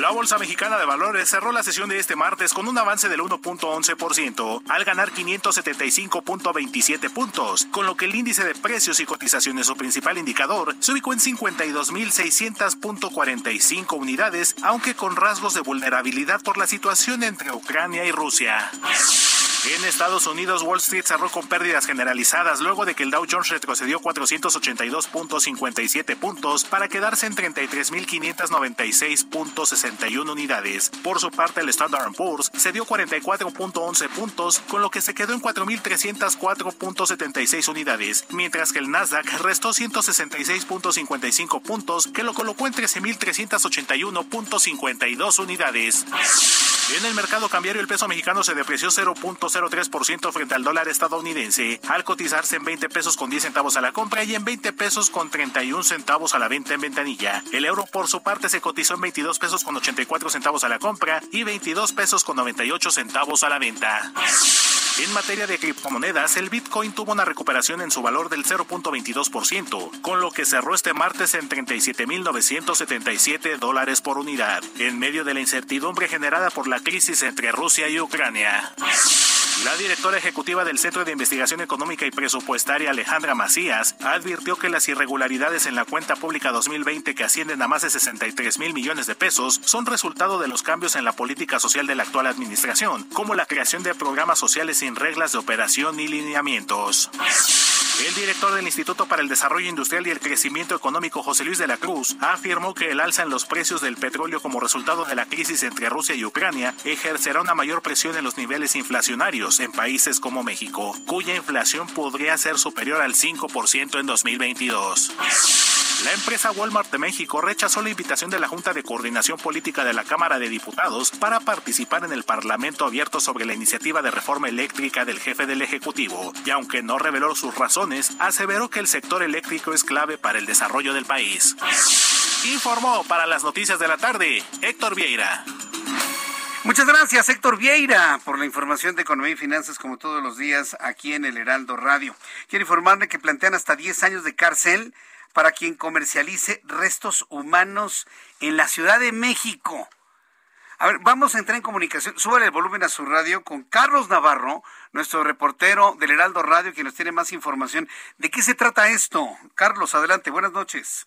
La Bolsa Mexicana de Valores cerró la sesión de este martes con un avance del uno punto once por ciento, al ganar quinientos setenta y cinco punto veintisiete puntos, con lo que el índice de precios y cotizaciones, su principal indicador, se ubicó en cincuenta y dos mil seiscientos punto cuarenta y cinco unidades, aunque con rasgos de vulnerabilidad por la situación entre Ucrania y Rusia. En Estados Unidos, Wall Street cerró con pérdidas generalizadas luego de que el Dow Jones retrocedió cuatrocientos ochenta y dos punto cincuenta y siete puntos para quedarse en treinta y tres mil quinientos noventa y seis punto sesenta y uno unidades. Por su parte, el Standard and Poor's cedió cuarenta y cuatro punto once puntos, con lo que se quedó en cuatro mil trescientos cuatro punto setenta y seis unidades, mientras que el Nasdaq restó ciento sesenta y seis punto cincuenta y cinco puntos, que lo colocó en trece mil trescientos ochenta y uno punto cincuenta y dos unidades. Y en el mercado cambiario, el peso mexicano se depreció cero punto cero tres por ciento frente al dólar estadounidense, al cotizarse en veinte pesos con diez centavos a la compra y en veinte pesos con treinta y un centavos a la venta en ventanilla. El euro, por su parte, se cotizó en veintidós pesos con ochenta y cuatro centavos a la compra y veintidós pesos con noventa y ocho centavos a la venta. En materia de criptomonedas, el Bitcoin tuvo una recuperación en su valor del cero punto veintidós por ciento, con lo que cerró este martes en treinta y siete mil novecientos setenta y siete dólares por unidad, en medio de la incertidumbre generada por la crisis entre Rusia y Ucrania. La directora ejecutiva del Centro de Investigación Económica y Presupuestaria, Alejandra Macías, advirtió que las irregularidades en la cuenta pública dos mil veinte, que ascienden a más de sesenta y tres mil millones de pesos, son resultado de los cambios en la política social de la actual administración, como la creación de programas sociales sin reglas de operación ni lineamientos. El director del Instituto para el Desarrollo Industrial y el Crecimiento Económico, José Luis de la Cruz, afirmó que el alza en los precios del petróleo como resultado de la crisis entre Rusia y Ucrania ejercerá una mayor presión en los niveles inflacionarios en países como México, cuya inflación podría ser superior al cinco por ciento en dos mil veintidós. La empresa Walmart de México rechazó la invitación de la Junta de Coordinación Política de la Cámara de Diputados para participar en el Parlamento abierto sobre la iniciativa de reforma eléctrica del jefe del Ejecutivo, y aunque no reveló sus razones, aseveró que el sector eléctrico es clave para el desarrollo del país. Informó para las noticias de la tarde Héctor Vieira. Muchas gracias, Héctor Vieira, por la información de economía y finanzas como todos los días aquí en el Heraldo Radio. Quiero informarle que plantean hasta diez años de cárcel para quien comercialice restos humanos en la Ciudad de México. A ver, vamos a entrar en comunicación. Súbale el volumen a su radio con Carlos Navarro, nuestro reportero del Heraldo Radio, quien nos tiene más información. ¿De qué se trata esto? Carlos, adelante. Buenas noches.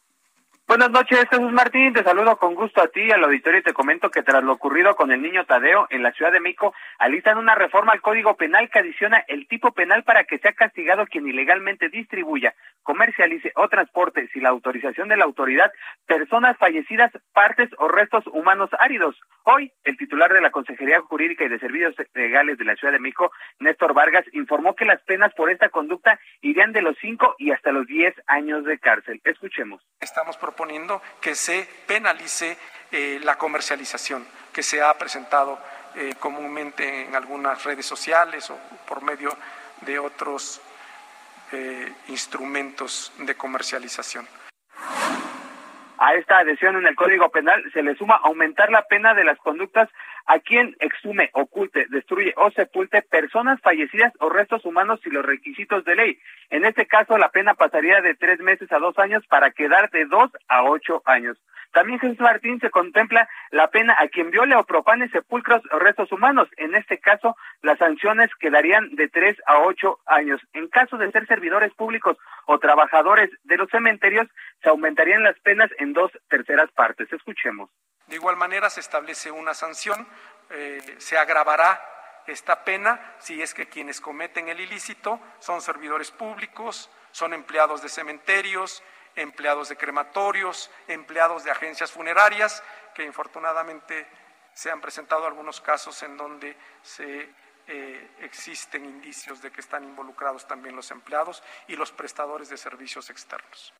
Buenas noches, Jesús Martín, te saludo con gusto a ti, al auditorio, y te comento que tras lo ocurrido con el niño Tadeo en la Ciudad de México, alistan una reforma al Código Penal que adiciona el tipo penal para que sea castigado quien ilegalmente distribuya, comercialice o transporte, sin la autorización de la autoridad, personas fallecidas, partes o restos humanos áridos. Hoy, el titular de la Consejería Jurídica y de Servicios Legales de la Ciudad de México, Néstor Vargas, informó que las penas por esta conducta irían de los cinco y hasta los diez años de cárcel. Escuchemos. Estamos proponiendo que se penalice eh, la comercialización que se ha presentado eh, comúnmente en algunas redes sociales o por medio de otros eh, instrumentos de comercialización. A esta adhesión en el Código Penal se le suma aumentar la pena de las conductas a quien exhume, oculte, destruye o sepulte personas fallecidas o restos humanos y los requisitos de ley. En este caso, la pena pasaría de tres meses a dos años para quedar de dos a ocho años. También, Jesús Martín, se contempla la pena a quien viole o profane sepulcros o restos humanos. En este caso, las sanciones quedarían de tres a ocho años. En caso de ser servidores públicos o trabajadores de los cementerios, se aumentarían las penas en dos terceras partes. Escuchemos. De igual manera, se establece una sanción, eh, se agravará esta pena si es que quienes cometen el ilícito son servidores públicos, son empleados de cementerios, empleados de crematorios, empleados de agencias funerarias, que infortunadamente se han presentado algunos casos en donde se eh, existen indicios de que están involucrados también los empleados y los prestadores de servicios externos.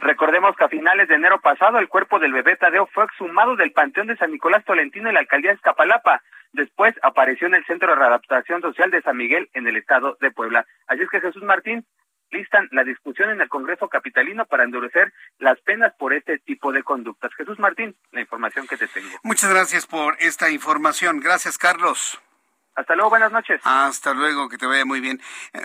Recordemos que a finales de enero pasado el cuerpo del bebé Tadeo fue exhumado del Panteón de San Nicolás Tolentino en la alcaldía de Iztapalapa. Después apareció en el Centro de Readaptación Social de San Miguel en el estado de Puebla. Así es que, Jesús Martín, listan la discusión en el Congreso Capitalino para endurecer las penas por este tipo de conductas. Jesús Martín, la información que te tengo. Muchas gracias por esta información. Gracias, Carlos. Hasta luego, buenas noches. Hasta luego, que te vaya muy bien.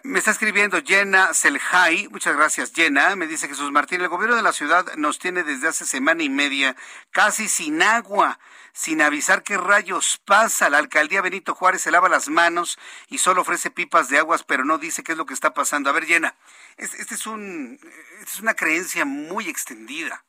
Me está escribiendo Yena Seljay, muchas gracias Yena, me dice Jesús Martín, el gobierno de la ciudad nos tiene desde hace semana y media casi sin agua, sin avisar qué rayos pasa. La alcaldía Benito Juárez se lava las manos y solo ofrece pipas de aguas, pero no dice qué es lo que está pasando. A ver, Yena, este, este es un, esta es una creencia muy extendida.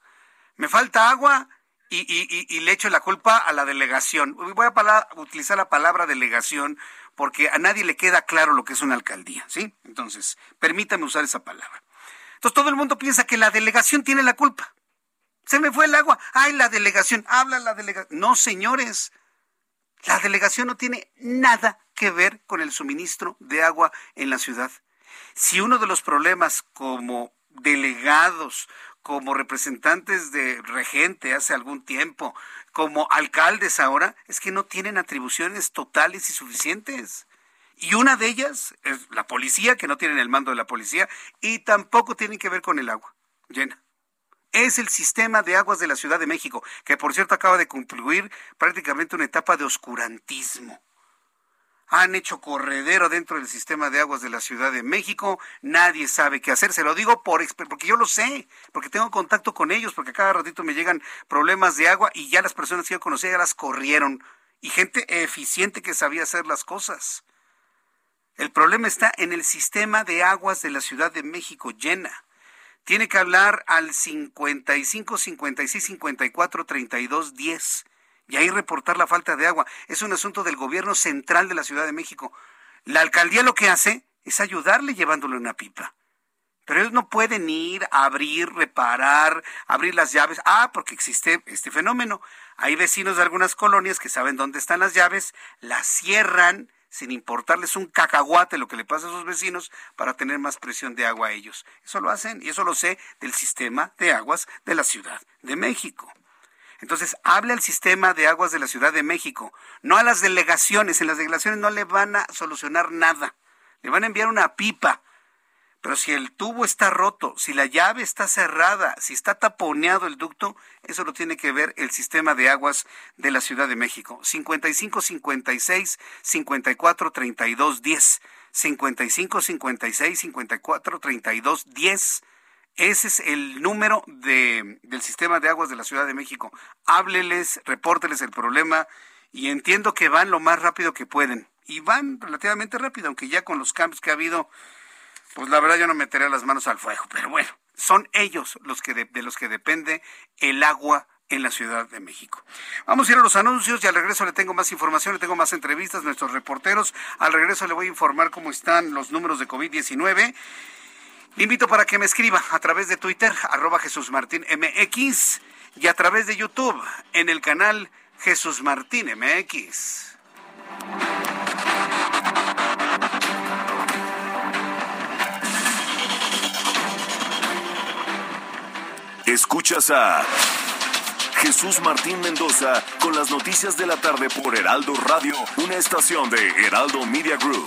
Me falta agua. Y, y, y le echo la culpa a la delegación. Voy a pala- utilizar la palabra delegación porque a nadie le queda claro lo que es una alcaldía, ¿sí? Entonces, permítame usar esa palabra. Entonces, todo el mundo piensa que la delegación tiene la culpa. Se me fue el agua. ¡Ay, la delegación! ¡Habla la delegación! No, señores. La delegación no tiene nada que ver con el suministro de agua en la ciudad. Si uno de los problemas como delegados, como representantes de regente hace algún tiempo, como alcaldes ahora, es que no tienen atribuciones totales y suficientes. Y una de ellas es la policía, que no tienen el mando de la policía, y tampoco tienen que ver con el agua llena. Es el sistema de aguas de la Ciudad de México, que por cierto acaba de concluir prácticamente una etapa de oscurantismo. Han hecho corredero dentro del sistema de aguas de la Ciudad de México. Nadie sabe qué hacer. Se lo digo por porque yo lo sé, porque tengo contacto con ellos, porque cada ratito me llegan problemas de agua y ya las personas que yo conocía ya las corrieron. Y gente eficiente que sabía hacer las cosas. El problema está en el sistema de aguas de la Ciudad de México llena. Tiene que hablar al cincuenta y cinco, cincuenta y seis, cincuenta y cuatro, treinta y dos, diez. Y ahí reportar la falta de agua. Es un asunto del gobierno central de la Ciudad de México. La alcaldía lo que hace es ayudarle llevándole una pipa. Pero ellos no pueden ir a abrir, reparar, abrir las llaves. Ah, porque existe este fenómeno. Hay vecinos de algunas colonias que saben dónde están las llaves, las cierran sin importarles un cacahuate lo que le pasa a sus vecinos para tener más presión de agua a ellos. Eso lo hacen y eso lo sé del sistema de aguas de la Ciudad de México. Entonces, hable al sistema de aguas de la Ciudad de México, no a las delegaciones. En las delegaciones no le van a solucionar nada. Le van a enviar una pipa. Pero si el tubo está roto, si la llave está cerrada, si está taponeado el ducto, eso lo tiene que ver el sistema de aguas de la Ciudad de México. cincuenta y cinco, cincuenta y seis, cincuenta y cuatro, treinta y dos, diez. cincuenta y cinco, cincuenta y seis, cincuenta y cuatro, treinta y dos, diez. Ese es el número de, del sistema de aguas de la Ciudad de México. Hábleles, repórteles el problema y entiendo que van lo más rápido que pueden. Y van relativamente rápido, aunque ya con los cambios que ha habido, pues la verdad yo no metería las manos al fuego. Pero bueno, son ellos los que de, de los que depende el agua en la Ciudad de México. Vamos a ir a los anuncios y al regreso le tengo más información, le tengo más entrevistas, nuestros reporteros. Al regreso le voy a informar cómo están los números de COVID diecinueve. Le invito para que me escriba a través de Twitter, arroba Jesús Martín M X, y a través de YouTube, en el canal Jesús Martín M X. Escuchas a Jesús Martín Mendoza con las noticias de la tarde por Heraldo Radio, una estación de Heraldo Media Group.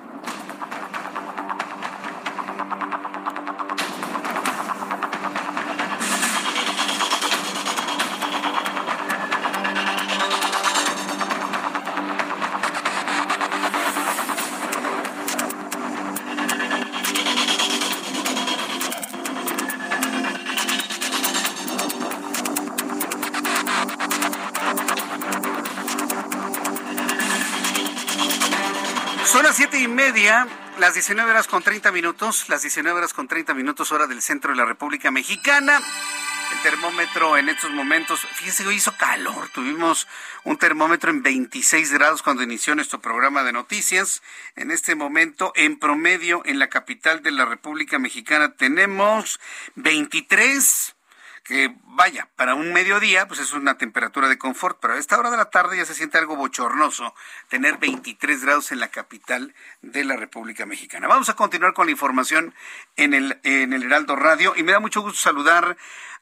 Las diecinueve horas con treinta minutos, las diecinueve horas con treinta minutos, hora del centro de la República Mexicana. El termómetro en estos momentos, fíjense, hoy hizo calor. Tuvimos un termómetro en veintiséis grados cuando inició nuestro programa de noticias. En este momento, en promedio, en la capital de la República Mexicana tenemos veintitrés. Que vaya, para un mediodía, pues es una temperatura de confort, pero a esta hora de la tarde ya se siente algo bochornoso tener veintitrés grados en la capital de la República Mexicana. Vamos a continuar con la información en el, en el Heraldo Radio y me da mucho gusto saludar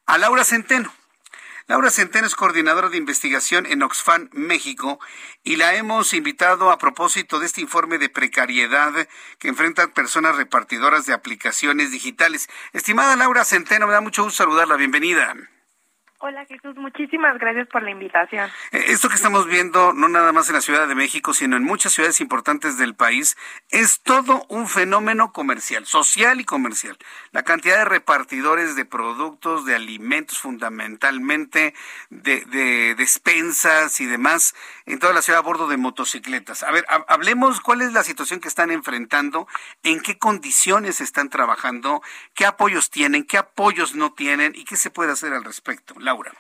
a Laura Centeno. Laura Centeno es coordinadora de investigación en Oxfam México y la hemos invitado a propósito de este informe de precariedad que enfrentan personas repartidoras de aplicaciones digitales. Estimada Laura Centeno, me da mucho gusto saludarla. Bienvenida. Hola Jesús, muchísimas gracias por la invitación. Esto que estamos viendo, no nada más en la Ciudad de México, sino en muchas ciudades importantes del país, es todo un fenómeno comercial, social y comercial. La cantidad de repartidores de productos, de alimentos fundamentalmente, de, de despensas y demás, en toda la ciudad a bordo de motocicletas. A ver, hablemos cuál es la situación que están enfrentando, en qué condiciones están trabajando, qué apoyos tienen, qué apoyos no tienen y qué se puede hacer al respecto. Laura.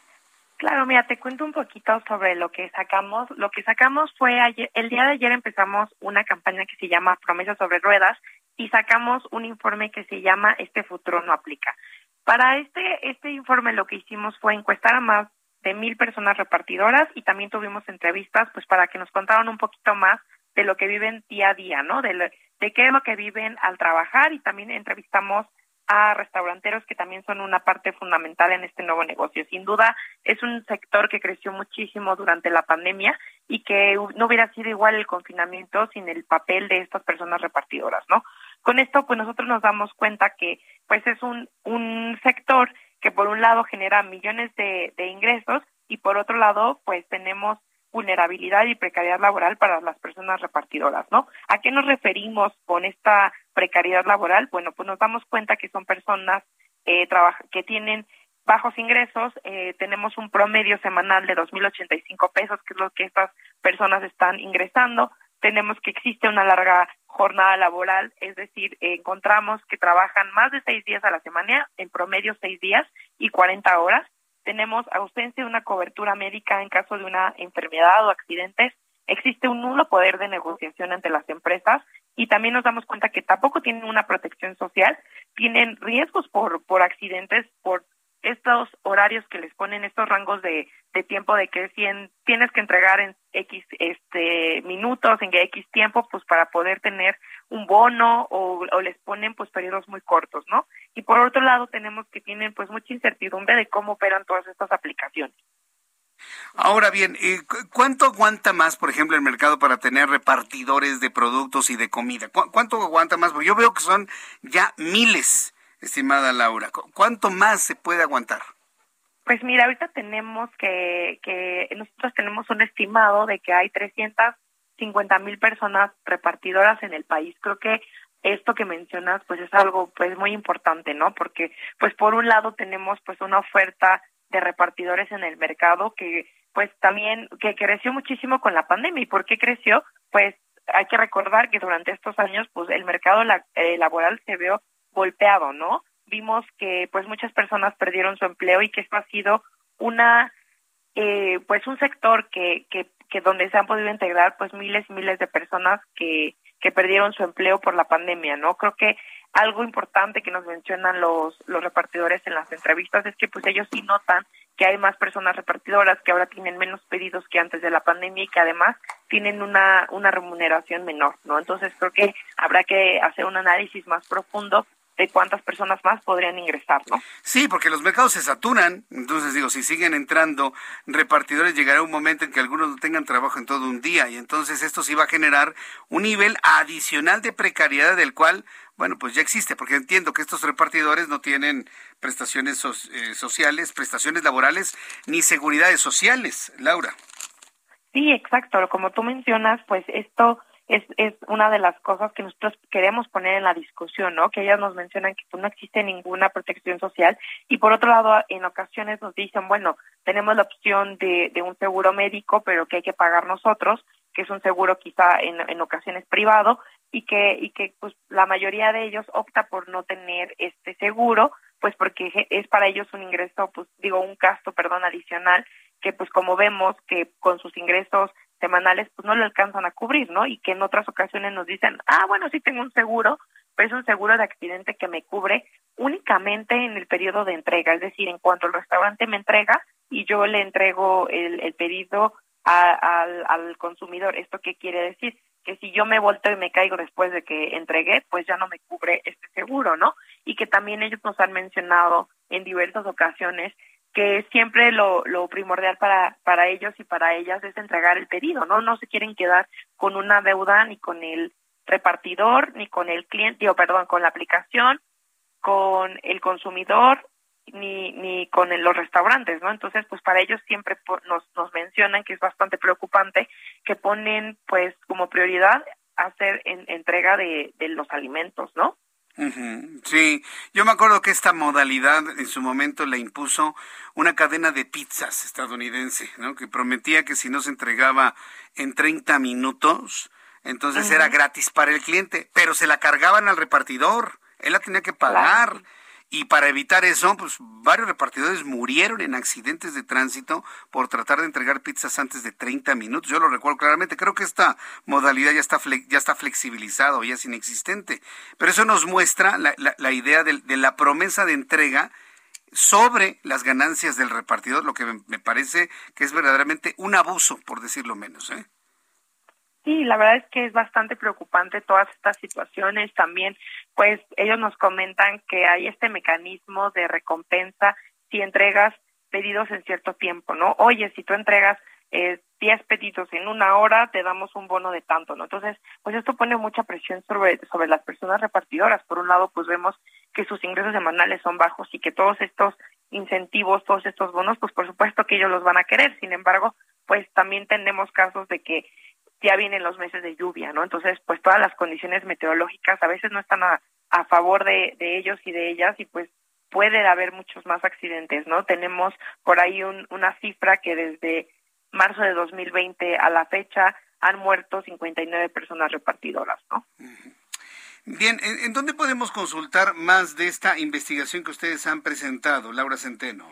Claro, mira, te cuento un poquito sobre lo que sacamos. Lo que sacamos fue ayer, el día de ayer empezamos una campaña que se llama Promesas sobre Ruedas y sacamos un informe que se llama Este futuro no aplica. Para este este informe lo que hicimos fue encuestar a más de mil personas repartidoras y también tuvimos entrevistas pues para que nos contaran un poquito más de lo que viven día a día, ¿no? De, lo, de qué es lo que viven al trabajar, y también entrevistamos a restauranteros que también son una parte fundamental en este nuevo negocio. Sin duda, es un sector que creció muchísimo durante la pandemia y que no hubiera sido igual el confinamiento sin el papel de estas personas repartidoras, ¿no? Con esto, pues nosotros nos damos cuenta que pues es un, un sector que por un lado genera millones de, de ingresos y por otro lado, pues tenemos vulnerabilidad y precariedad laboral para las personas repartidoras, ¿no? ¿A qué nos referimos con esta precariedad laboral? Bueno, pues nos damos cuenta que son personas eh, trabaja, que tienen bajos ingresos. Eh, tenemos un promedio semanal de dos mil ochenta y cinco pesos, que es lo que estas personas están ingresando. Tenemos que existe una larga jornada laboral, es decir, eh, encontramos que trabajan más de seis días a la semana, en promedio seis días y cuarenta horas. Tenemos ausencia de una cobertura médica en caso de una enfermedad o accidentes. Existe un nulo poder de negociación ante las empresas y también nos damos cuenta que tampoco tienen una protección social, tienen riesgos por por accidentes, por estos horarios que les ponen, estos rangos de, de tiempo de que cien, tienes que entregar en X este minutos, en X tiempo, pues para poder tener un bono, o, o les ponen pues periodos muy cortos, ¿no? Y por otro lado tenemos que tienen pues mucha incertidumbre de cómo operan todas estas aplicaciones. Ahora bien, ¿cuánto aguanta más, por ejemplo, el mercado para tener repartidores de productos y de comida? ¿Cuánto aguanta más? Porque yo veo que son ya miles. Estimada Laura, ¿cuánto más se puede aguantar? Pues mira, ahorita tenemos que, que nosotros tenemos un estimado de que hay trescientas cincuenta mil personas repartidoras en el país. Creo que esto que mencionas pues es algo pues muy importante, ¿no? Porque pues por un lado tenemos pues una oferta de repartidores en el mercado que pues también que creció muchísimo con la pandemia. ¿Y por qué creció? Pues hay que recordar que durante estos años pues el mercado la, eh, laboral se vio golpeado, ¿no? Vimos que pues muchas personas perdieron su empleo y que esto ha sido una eh, pues un sector que, que que donde se han podido integrar pues miles y miles de personas que que perdieron su empleo por la pandemia, ¿no? Creo que algo importante que nos mencionan los los repartidores en las entrevistas es que pues ellos sí notan que hay más personas repartidoras, que ahora tienen menos pedidos que antes de la pandemia y que además tienen una una remuneración menor, ¿no? Entonces creo que habrá que hacer un análisis más profundo de cuántas personas más podrían ingresar, ¿no? Sí, porque los mercados se saturan, entonces digo, si siguen entrando repartidores, llegará un momento en que algunos no tengan trabajo en todo un día, y entonces esto sí va a generar un nivel adicional de precariedad del cual, bueno, pues ya existe, porque entiendo que estos repartidores no tienen prestaciones so- eh, sociales, prestaciones laborales, ni seguridades sociales, Laura. Sí, exacto, como tú mencionas, pues esto... Es, es una de las cosas que nosotros queremos poner en la discusión, ¿no? Que ellas nos mencionan que pues, no existe ninguna protección social y por otro lado en ocasiones nos dicen, bueno, tenemos la opción de, de un seguro médico pero que hay que pagar nosotros, que es un seguro quizá en, en ocasiones privado y que y que pues la mayoría de ellos opta por no tener este seguro pues porque es para ellos un ingreso, pues digo un gasto, perdón, adicional que pues como vemos que con sus ingresos semanales pues no lo alcanzan a cubrir, ¿no? Y que en otras ocasiones nos dicen, ah, bueno, sí tengo un seguro, pero es un seguro de accidente que me cubre únicamente en el periodo de entrega, es decir, en cuanto el restaurante me entrega y yo le entrego el, el pedido a, al, al consumidor. ¿Esto qué quiere decir? Que si yo me volteo y me caigo después de que entregué, pues ya no me cubre este seguro, ¿no? Y que también ellos nos han mencionado en diversas ocasiones que siempre lo, lo primordial para, para ellos y para ellas es entregar el pedido, ¿no? No se quieren quedar con una deuda ni con el repartidor, ni con el cliente, digo, perdón, con la aplicación, con el consumidor, ni ni con el, los restaurantes, ¿no? Entonces, pues para ellos siempre por, nos, nos mencionan que es bastante preocupante que ponen, pues, como prioridad hacer en, entrega de, de los alimentos, ¿no? Uh-huh. Sí, yo me acuerdo que esta modalidad en su momento la impuso una cadena de pizzas estadounidense, ¿no? Que prometía que si no se entregaba en treinta minutos, entonces uh-huh. era gratis para el cliente, pero se la cargaban al repartidor, él la tenía que pagar. Claro. Y para evitar eso, pues varios repartidores murieron en accidentes de tránsito por tratar de entregar pizzas antes de treinta minutos. Yo lo recuerdo claramente. Creo que esta modalidad ya está fle- ya está flexibilizada o ya es inexistente. Pero eso nos muestra la, la, la idea de, de la promesa de entrega sobre las ganancias del repartidor, lo que me parece que es verdaderamente un abuso, por decirlo menos, ¿eh? sí, la verdad es que es bastante preocupante todas estas situaciones. También, pues, ellos nos comentan que hay este mecanismo de recompensa si entregas pedidos en cierto tiempo, ¿no? Oye, si tú entregas eh, diez pedidos en una hora, te damos un bono de tanto, ¿no? Entonces, pues esto pone mucha presión sobre, sobre las personas repartidoras. Por un lado, pues vemos que sus ingresos semanales son bajos y que todos estos incentivos, todos estos bonos, pues por supuesto que ellos los van a querer. Sin embargo, pues también tenemos casos de que ya vienen los meses de lluvia, ¿no? Entonces, pues todas las condiciones meteorológicas a veces no están a, a favor de, de ellos y de ellas, y pues puede haber muchos más accidentes, ¿no? Tenemos por ahí un, una cifra que desde marzo de dos mil veinte a la fecha han muerto cincuenta y nueve personas repartidoras, ¿no? Bien, ¿en, en dónde podemos consultar más de esta investigación que ustedes han presentado, Laura Centeno?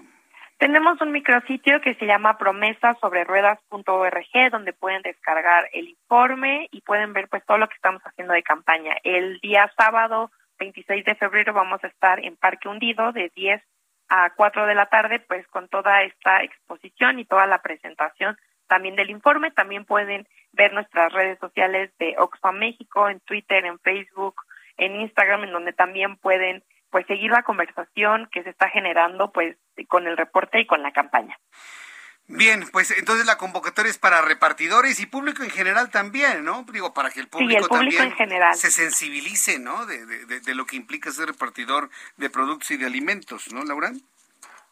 Tenemos un micrositio que se llama promesas sobre ruedas punto org, donde pueden descargar el informe y pueden ver pues todo lo que estamos haciendo de campaña. El día sábado veintiséis de febrero vamos a estar en Parque Hundido de diez a cuatro de la tarde, pues con toda esta exposición y toda la presentación también del informe. También pueden ver nuestras redes sociales de Oxfam México, en Twitter, en Facebook, en Instagram, en donde también pueden pues seguir la conversación que se está generando pues con el reporte y con la campaña. Bien, pues entonces la convocatoria es para repartidores y público en general también, ¿no? Digo, para que el público, sí, el público también en general se sensibilice, ¿no? De, de, de lo que implica ser repartidor de productos y de alimentos, ¿no, Laura?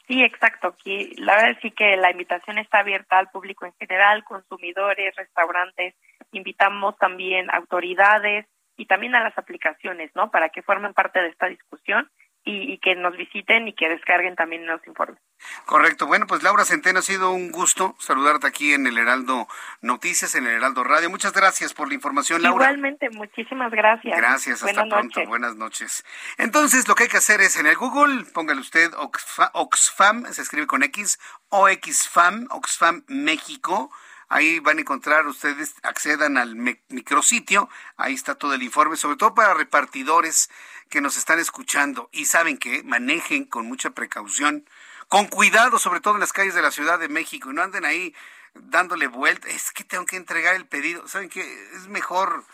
Sí, exacto. Aquí, la verdad sí que la invitación está abierta al público en general, consumidores, restaurantes. Invitamos también autoridades y también a las aplicaciones, ¿no? Para que formen parte de esta discusión y, y que nos visiten y que descarguen también los informes. Correcto. Bueno, pues Laura Centeno, ha sido un gusto saludarte aquí en el Heraldo Noticias, en el Heraldo Radio. Muchas gracias por la información, Laura. Igualmente, muchísimas gracias. Gracias, hasta Buenas pronto. Noches. Buenas noches. Entonces, lo que hay que hacer es en el Google, póngale usted Oxfam, Oxfam se escribe con X, Oxfam, Oxfam México. Ahí van a encontrar, ustedes accedan al micrositio, ahí está todo el informe, sobre todo para repartidores que nos están escuchando y saben que manejen con mucha precaución, con cuidado, sobre todo en las calles de la Ciudad de México, y no anden ahí dándole vuelta, es que tengo que entregar el pedido, saben que es mejor.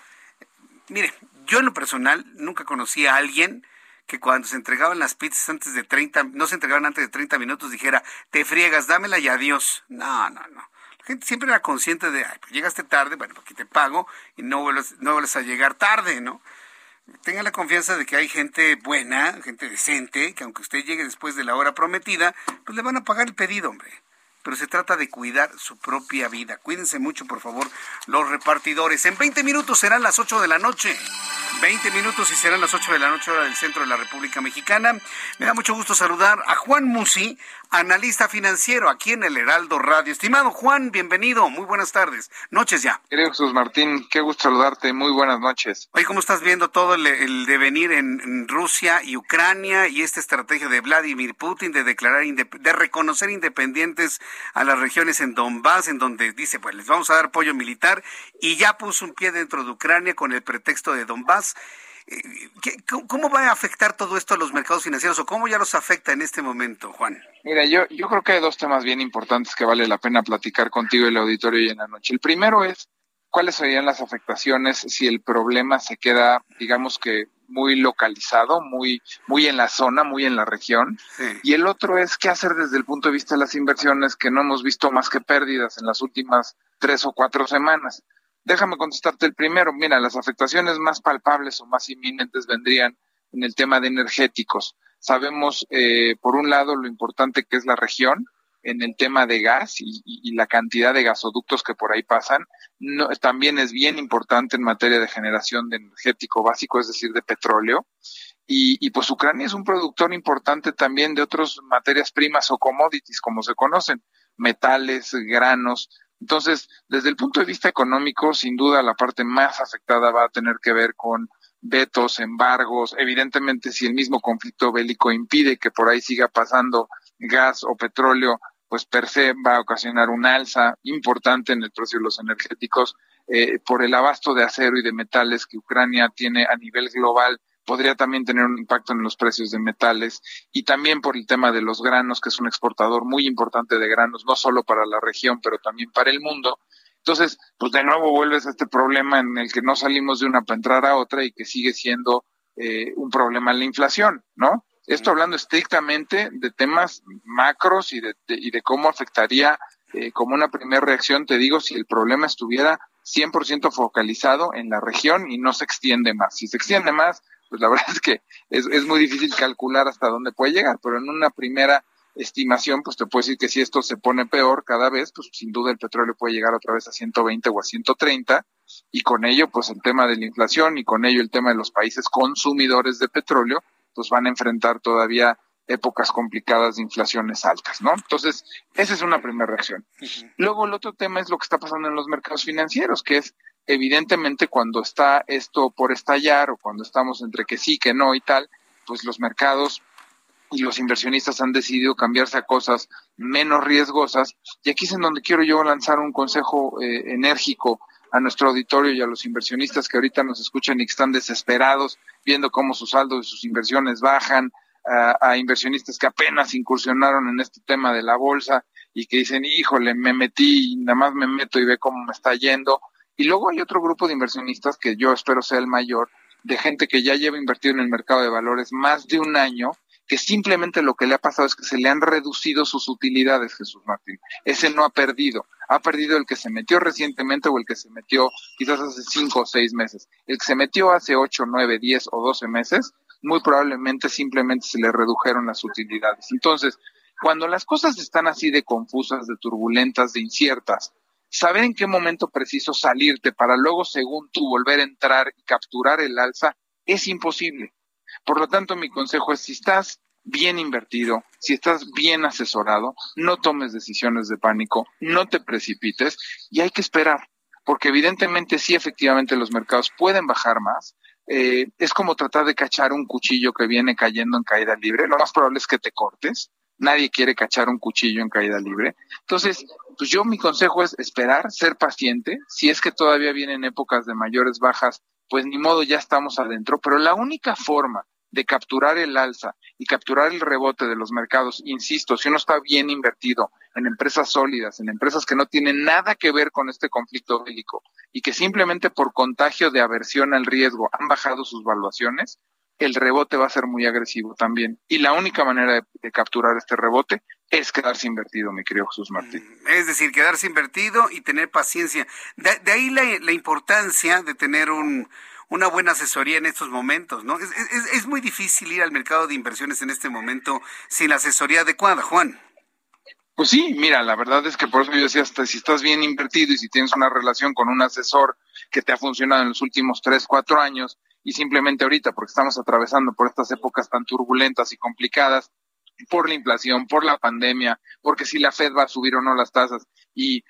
Mire, yo en lo personal nunca conocí a alguien que cuando se entregaban las pizzas antes de treinta, no se entregaban antes de treinta minutos, dijera, te friegas, dámela y adiós. No, no, no. La gente siempre era consciente de, ay, pues llegaste tarde, bueno, porque te pago y no vuelves, no vuelves a llegar tarde, ¿no? Tengan la confianza de que hay gente buena, gente decente, que aunque usted llegue después de la hora prometida, pues le van a pagar el pedido, hombre. Pero se trata de cuidar su propia vida. Cuídense mucho, por favor, los repartidores. En veinte minutos serán las ocho de la noche. veinte minutos y serán las ocho de la noche, hora del centro de la República Mexicana. Me da mucho gusto saludar a Juan Musi, analista financiero, aquí en el Heraldo Radio. Estimado Juan, bienvenido. Muy buenas tardes. Noches ya. Querido Jesús Martín, qué gusto saludarte. Muy buenas noches. Oye, ¿cómo estás viendo todo el, el devenir en, en Rusia y Ucrania y esta estrategia de Vladimir Putin de declarar, de reconocer independientes a las regiones en Donbass, en donde dice, pues les vamos a dar apoyo militar, y ya puso un pie dentro de Ucrania con el pretexto de Donbass? ¿Cómo va a afectar todo esto a los mercados financieros o cómo ya los afecta en este momento, Juan? Mira, yo, yo creo que hay dos temas bien importantes que vale la pena platicar contigo y el auditorio hoy en la noche. El primero es, ¿cuáles serían las afectaciones si el problema se queda, digamos que muy localizado, muy muy en la zona, muy en la región? Sí. Y el otro es qué hacer desde el punto de vista de las inversiones, que no hemos visto más que pérdidas en las últimas tres o cuatro semanas. Déjame contestarte el primero. Mira, las afectaciones más palpables o más inminentes vendrían en el tema de energéticos. Sabemos, eh, por un lado, lo importante que es la región en el tema de gas y, y, y la cantidad de gasoductos que por ahí pasan. No, también es bien importante en materia de generación de energético básico, es decir, de petróleo. Y, y pues Ucrania es un productor importante también de otras materias primas o commodities, como se conocen, metales, granos. Entonces, desde el punto de vista económico, sin duda la parte más afectada va a tener que ver con vetos, embargos. Evidentemente, si el mismo conflicto bélico impide que por ahí siga pasando gas o petróleo, pues per se va a ocasionar un alza importante en el precio de los energéticos. Eh, por el abasto de acero y de metales que Ucrania tiene a nivel global, podría también tener un impacto en los precios de metales, y también por el tema de los granos, que es un exportador muy importante de granos, no solo para la región, pero también para el mundo. Entonces, pues de nuevo vuelves a este problema en el que no salimos de una para entrar a otra y que sigue siendo eh, un problema en la inflación, ¿no? Esto hablando estrictamente de temas macros y de, de, y de cómo afectaría eh, como una primera reacción, te digo, si el problema estuviera cien por ciento focalizado en la región y no se extiende más. Si se extiende más, pues la verdad es que es, es muy difícil calcular hasta dónde puede llegar, pero en una primera estimación, pues te puedo decir que si esto se pone peor cada vez, pues sin duda el petróleo puede llegar otra vez a ciento veinte o a ciento treinta, y con ello pues el tema de la inflación y con ello el tema de los países consumidores de petróleo, pues van a enfrentar todavía épocas complicadas de inflaciones altas, ¿no? Entonces, esa es una primera reacción. Uh-huh. Luego, el otro tema es lo que está pasando en los mercados financieros, que es, evidentemente, cuando está esto por estallar o cuando estamos entre que sí, que no y tal, pues los mercados y los inversionistas han decidido cambiarse a cosas menos riesgosas. Y aquí es en donde quiero yo lanzar un consejo eh, enérgico a nuestro auditorio y a los inversionistas que ahorita nos escuchan y que están desesperados viendo cómo sus saldos y sus inversiones bajan, a, a inversionistas que apenas incursionaron en este tema de la bolsa y que dicen, híjole, me metí y nada más me meto y ve cómo me está yendo. Y luego hay otro grupo de inversionistas que yo espero sea el mayor, de gente que ya lleva invertido en el mercado de valores más de un año, que simplemente lo que le ha pasado es que se le han reducido sus utilidades, Jesús Martín. Ese no ha perdido. Ha perdido el que se metió recientemente o el que se metió quizás hace cinco o seis meses. El que se metió hace ocho, nueve, diez o doce meses, muy probablemente simplemente se le redujeron las utilidades. Entonces, cuando las cosas están así de confusas, de turbulentas, de inciertas, saber en qué momento preciso salirte para luego, según tú, volver a entrar y capturar el alza es imposible. Por lo tanto, mi consejo es, si estás bien invertido, si estás bien asesorado, no tomes decisiones de pánico, no te precipites y hay que esperar, porque evidentemente sí, efectivamente los mercados pueden bajar más. Eh, es como tratar de cachar un cuchillo que viene cayendo en caída libre. Lo más probable es que te cortes. Nadie quiere cachar un cuchillo en caída libre. Entonces, pues yo mi consejo es esperar, ser paciente. Si es que todavía vienen épocas de mayores bajas, pues ni modo, ya estamos adentro, pero la única forma de capturar el alza y capturar el rebote de los mercados, insisto, si uno está bien invertido en empresas sólidas, en empresas que no tienen nada que ver con este conflicto bélico y que simplemente por contagio de aversión al riesgo han bajado sus valuaciones, el rebote va a ser muy agresivo también. Y la única manera de, de capturar este rebote es quedarse invertido, mi querido Jesús Martín. Es decir, quedarse invertido y tener paciencia. De, de ahí la, la importancia de tener un, una buena asesoría en estos momentos, ¿no? Es, es, es muy difícil ir al mercado de inversiones en este momento sin la asesoría adecuada, Juan. Pues sí, mira, la verdad es que por eso yo decía, hasta si estás bien invertido y si tienes una relación con un asesor que te ha funcionado en los últimos tres, cuatro años, y simplemente ahorita, porque estamos atravesando por estas épocas tan turbulentas y complicadas, por la inflación, por la pandemia, porque si la Fed va a subir o no las tasas, y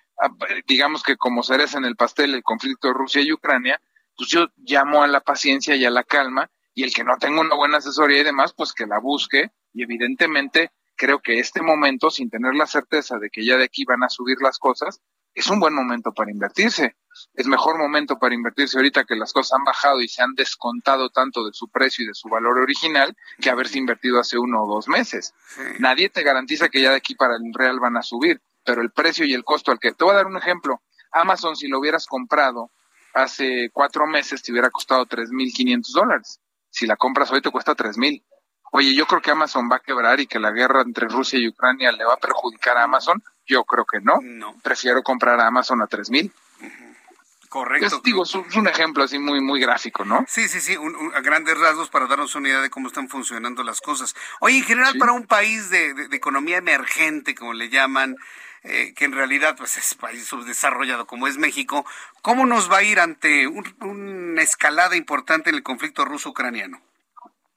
digamos que como cereza en el pastel el conflicto de Rusia y Ucrania, pues yo llamo a la paciencia y a la calma, y el que no tenga una buena asesoría y demás, pues que la busque, y evidentemente creo que este momento, sin tener la certeza de que ya de aquí van a subir las cosas, es un buen momento para invertirse. Es mejor momento para invertirse ahorita que las cosas han bajado y se han descontado tanto de su precio y de su valor original que haberse invertido hace uno o dos meses. Sí. Nadie te garantiza que ya de aquí para el real van a subir, pero el precio y el costo al que... Te voy a dar un ejemplo. Amazon, si lo hubieras comprado hace cuatro meses, te hubiera costado tres mil quinientos dólares. Si la compras hoy te cuesta tres mil. Oye, yo creo que Amazon va a quebrar y que la guerra entre Rusia y Ucrania le va a perjudicar a Amazon. Yo creo que no. no. Prefiero comprar a Amazon a tres mil. Correcto. Es, digo, es un ejemplo así muy muy gráfico, ¿no? Sí, sí, sí, un, un, a grandes rasgos para darnos una idea de cómo están funcionando las cosas. Oye, en general, sí, para un país de, de, de economía emergente, como le llaman, eh, que en realidad pues es país subdesarrollado como es México, ¿cómo nos va a ir ante un, una escalada importante en el conflicto ruso-ucraniano?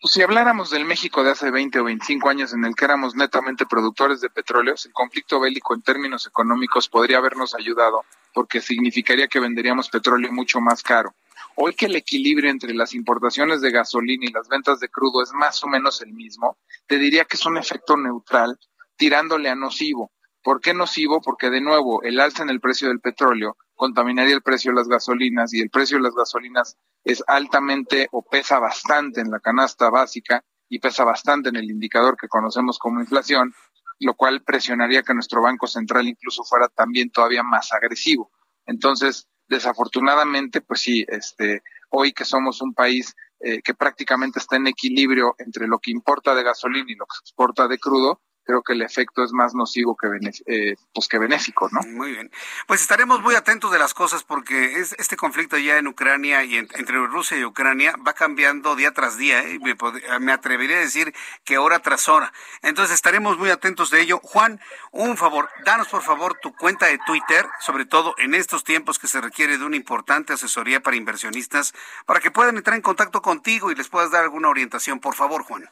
Si habláramos del México de hace veinte o veinticinco años en el que éramos netamente productores de petróleos, el conflicto bélico en términos económicos podría habernos ayudado porque significaría que venderíamos petróleo mucho más caro. Hoy que el equilibrio entre las importaciones de gasolina y las ventas de crudo es más o menos el mismo, te diría que es un efecto neutral tirándole a nocivo. ¿Por qué nocivo? Porque de nuevo el alza en el precio del petróleo contaminaría el precio de las gasolinas y el precio de las gasolinas es altamente o pesa bastante en la canasta básica y pesa bastante en el indicador que conocemos como inflación, lo cual presionaría que nuestro Banco Central incluso fuera también todavía más agresivo. Entonces, desafortunadamente, pues sí, este, hoy que somos un país eh, que prácticamente está en equilibrio entre lo que importa de gasolina y lo que exporta de crudo, creo que el efecto es más nocivo que, eh, pues que benéfico, ¿no? Muy bien. Pues estaremos muy atentos de las cosas porque es, este conflicto ya en Ucrania y en, entre Rusia y Ucrania va cambiando día tras día, ¿eh? Me, me atrevería a decir que hora tras hora. Entonces estaremos muy atentos de ello. Juan, un favor, danos por favor tu cuenta de Twitter, sobre todo en estos tiempos que se requiere de una importante asesoría para inversionistas, para que puedan entrar en contacto contigo y les puedas dar alguna orientación. Por favor, Juan.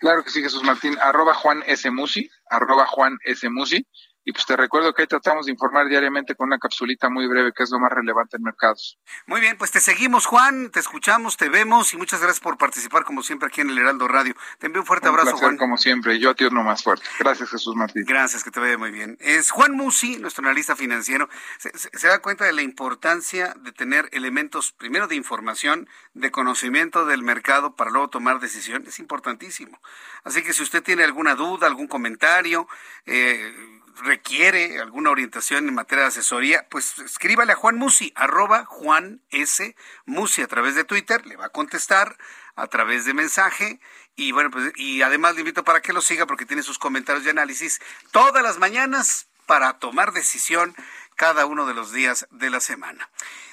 Claro que sí, Jesús Martín, arroba Juan S. Musi, arroba Juan S. Musi, y pues te recuerdo que ahí tratamos de informar diariamente con una capsulita muy breve, que es lo más relevante en mercados. Muy bien, pues te seguimos, Juan, te escuchamos, te vemos, y muchas gracias por participar, como siempre, aquí en el Heraldo Radio. Te envío un fuerte un abrazo, placer, Juan. Como siempre, y yo a ti uno más fuerte. Gracias, Jesús Martín. Gracias, que te vaya muy bien. Es Juan Musi, nuestro analista financiero. Se, se, se da cuenta de la importancia de tener elementos, primero de información, de conocimiento del mercado, para luego tomar decisiones. Es importantísimo. Así que si usted tiene alguna duda, algún comentario, eh... requiere alguna orientación en materia de asesoría, pues escríbale a Juan Musi, arroba Juan S. Musi a través de Twitter, le va a contestar a través de mensaje, y bueno, pues y además le invito para que lo siga porque tiene sus comentarios de análisis todas las mañanas para tomar decisión cada uno de los días de la semana.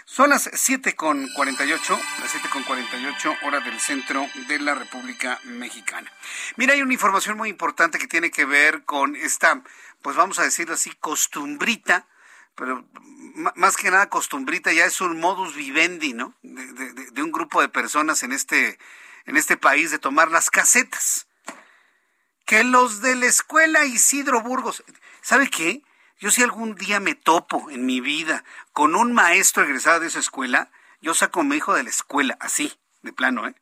Son las siete con cuarenta y ocho, las siete con cuarenta y ocho, hora del centro de la República Mexicana. Mira, hay una información muy importante que tiene que ver con esta, pues vamos a decirlo así, costumbrita, pero más que nada costumbrita, ya es un modus vivendi, ¿no? De, de, de un grupo de personas en este, en este país de tomar las casetas. Que los de la escuela Isidro Burgos, ¿sabe qué? Yo si algún día me topo en mi vida con un maestro egresado de esa escuela, yo saco a mi hijo de la escuela, así, de plano, ¿eh?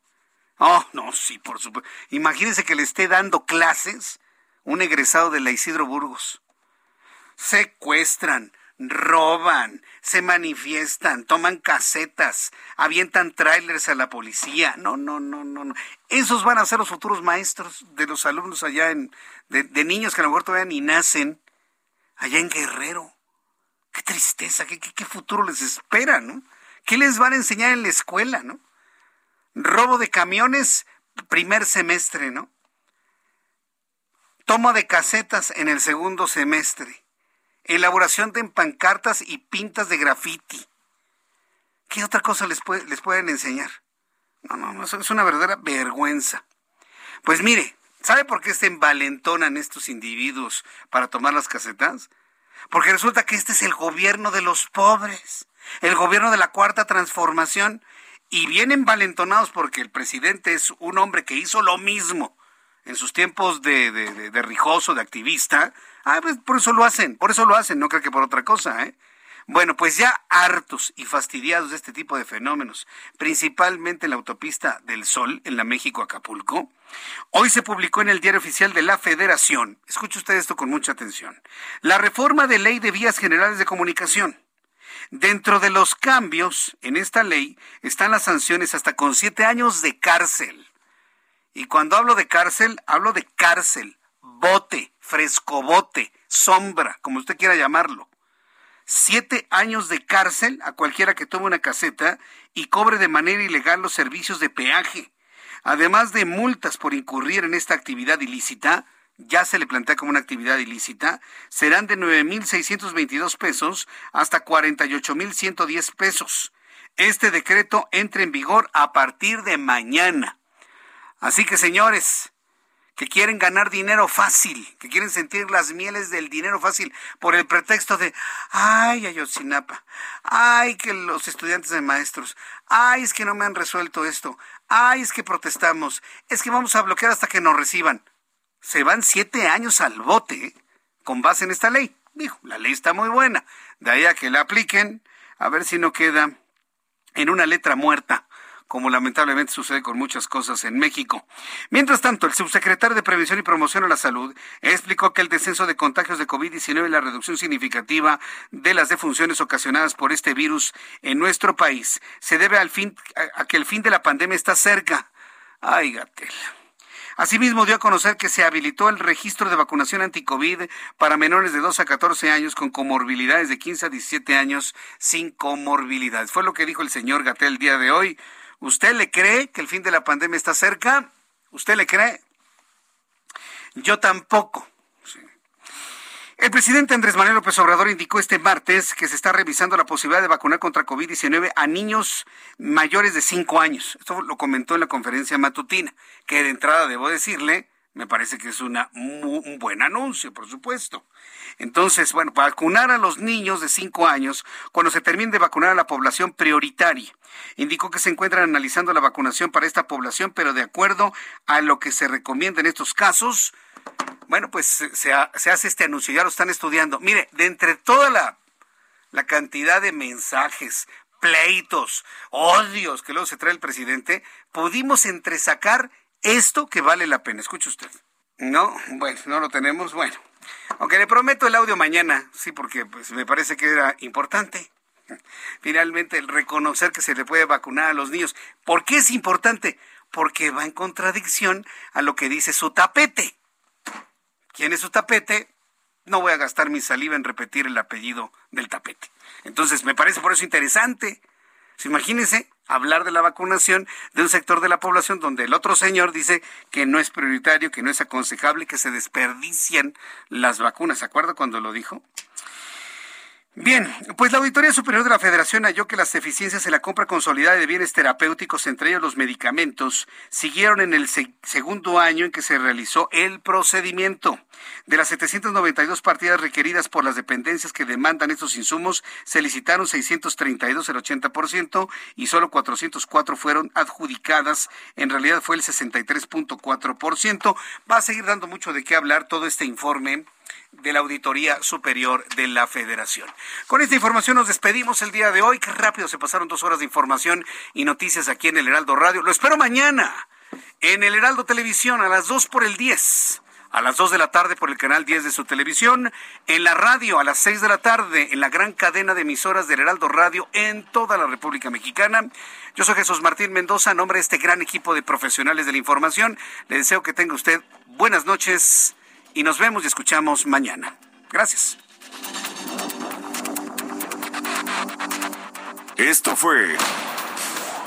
Oh, no, sí, por supuesto. Imagínense que le esté dando clases un egresado de la Isidro Burgos. Secuestran, roban, se manifiestan, toman casetas, avientan tráilers a la policía. No, no, no, no, no. Esos van a ser los futuros maestros de los alumnos allá en... de, de niños que a lo mejor todavía ni nacen. Allá en Guerrero. Qué tristeza, qué, qué, qué futuro les espera, ¿no? ¿Qué les van a enseñar en la escuela, no? Robo de camiones, primer semestre, ¿no? Toma de casetas en el segundo semestre. Elaboración de pancartas y pintas de graffiti. ¿Qué otra cosa les, puede, les pueden enseñar? No, no, no, es una verdadera vergüenza. Pues mire, ¿sabe por qué se envalentonan estos individuos para tomar las casetas? Porque resulta que este es el gobierno de los pobres, el gobierno de la Cuarta Transformación, y vienen envalentonados porque el presidente es un hombre que hizo lo mismo en sus tiempos de, de, de, de rijoso, de activista. Ah, pues por eso lo hacen, por eso lo hacen, no creo que por otra cosa, ¿eh? Bueno, pues ya hartos y fastidiados de este tipo de fenómenos, principalmente en la autopista del Sol, en la México-Acapulco, hoy se publicó en el Diario Oficial de la Federación, escuche usted esto con mucha atención, la reforma de Ley de Vías Generales de Comunicación. Dentro de los cambios en esta ley están las sanciones hasta con siete años de cárcel. Y cuando hablo de cárcel, hablo de cárcel, bote, frescobote, sombra, como usted quiera llamarlo. Siete años de cárcel a cualquiera que tome una caseta y cobre de manera ilegal los servicios de peaje. Además de multas por incurrir en esta actividad ilícita, ya se le plantea como una actividad ilícita, serán de nueve mil seiscientos veintidós pesos hasta cuarenta y ocho mil ciento diez pesos. Este decreto entra en vigor a partir de mañana. Así que, señores, que quieren ganar dinero fácil, que quieren sentir las mieles del dinero fácil por el pretexto de, ay, Ayotzinapa, ay, que los estudiantes de maestros, ay, es que no me han resuelto esto, ay, es que protestamos, es que vamos a bloquear hasta que nos reciban. Se van siete años al bote, ¿eh? Con base en esta ley. Dijo, la ley está muy buena, de ahí a que la apliquen, a ver si no queda en una letra muerta, como lamentablemente sucede con muchas cosas en México. Mientras tanto, el subsecretario de Prevención y Promoción a la Salud explicó que el descenso de contagios de COVID diecinueve y la reducción significativa de las defunciones ocasionadas por este virus en nuestro país se debe al fin, a, a que el fin de la pandemia está cerca. Ay, Gatel. Asimismo, dio a conocer que se habilitó el registro de vacunación anticovid para menores de doce a catorce años con comorbilidades, de quince a diecisiete años sin comorbilidades. Fue lo que dijo el señor Gatell el día de hoy. ¿Usted le cree que el fin de la pandemia está cerca? ¿Usted le cree? Yo tampoco. Sí. El presidente Andrés Manuel López Obrador indicó este martes que se está revisando la posibilidad de vacunar contra COVID diecinueve a niños mayores de cinco años. Esto lo comentó en la conferencia matutina, que de entrada debo decirle, me parece que es una, un buen anuncio, por supuesto. Entonces, bueno, vacunar a los niños de cinco años cuando se termine de vacunar a la población prioritaria. Indicó que se encuentran analizando la vacunación para esta población, pero de acuerdo a lo que se recomienda en estos casos, bueno, pues se, ha, se hace este anuncio, ya lo están estudiando. Mire, de entre toda la, la cantidad de mensajes, pleitos, odios que luego se trae el presidente, pudimos entresacar esto que vale la pena. Escuche usted. No, bueno, no lo tenemos, bueno. Aunque le prometo el audio mañana, sí, porque pues, me parece que era importante. Finalmente, el reconocer que se le puede vacunar a los niños. ¿Por qué es importante? Porque va en contradicción a lo que dice su tapete. ¿Quién es su tapete? No voy a gastar mi saliva en repetir el apellido del tapete. Entonces, me parece por eso interesante. Pues, imagínense hablar de la vacunación de un sector de la población donde el otro señor dice que no es prioritario, que no es aconsejable, que se desperdician las vacunas. ¿Se acuerda cuando lo dijo? Bien, pues la Auditoría Superior de la Federación halló que las deficiencias en la compra consolidada de bienes terapéuticos, entre ellos los medicamentos, siguieron en el se- segundo año en que se realizó el procedimiento. De las setecientas noventa y dos partidas requeridas por las dependencias que demandan estos insumos, se licitaron seiscientas treinta y dos, el ochenta por ciento, y solo cuatrocientas cuatro fueron adjudicadas. En realidad fue el sesenta y tres punto cuatro por ciento. Va a seguir dando mucho de qué hablar todo este informe de la Auditoría Superior de la Federación. Con esta información nos despedimos el día de hoy. Qué rápido se pasaron dos horas de información y noticias aquí en el Heraldo Radio. Lo espero mañana en el Heraldo Televisión a las dos por el diez, a las dos de la tarde por el canal diez de su televisión, en la radio a las seis de la tarde, en la gran cadena de emisoras del Heraldo Radio en toda la República Mexicana. Yo soy Jesús Martín Mendoza, a nombre de este gran equipo de profesionales de la información. Le deseo que tenga usted buenas noches. Y nos vemos y escuchamos mañana. Gracias. Esto fue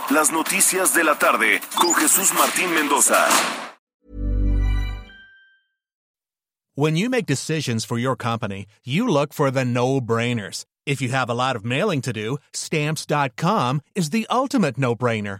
Las Noticias de la Tarde con Jesús Martín Mendoza. When you make decisions for your company, you look for the no-brainers. If you have a lot of mailing to do, Stamps dot com is the ultimate no-brainer.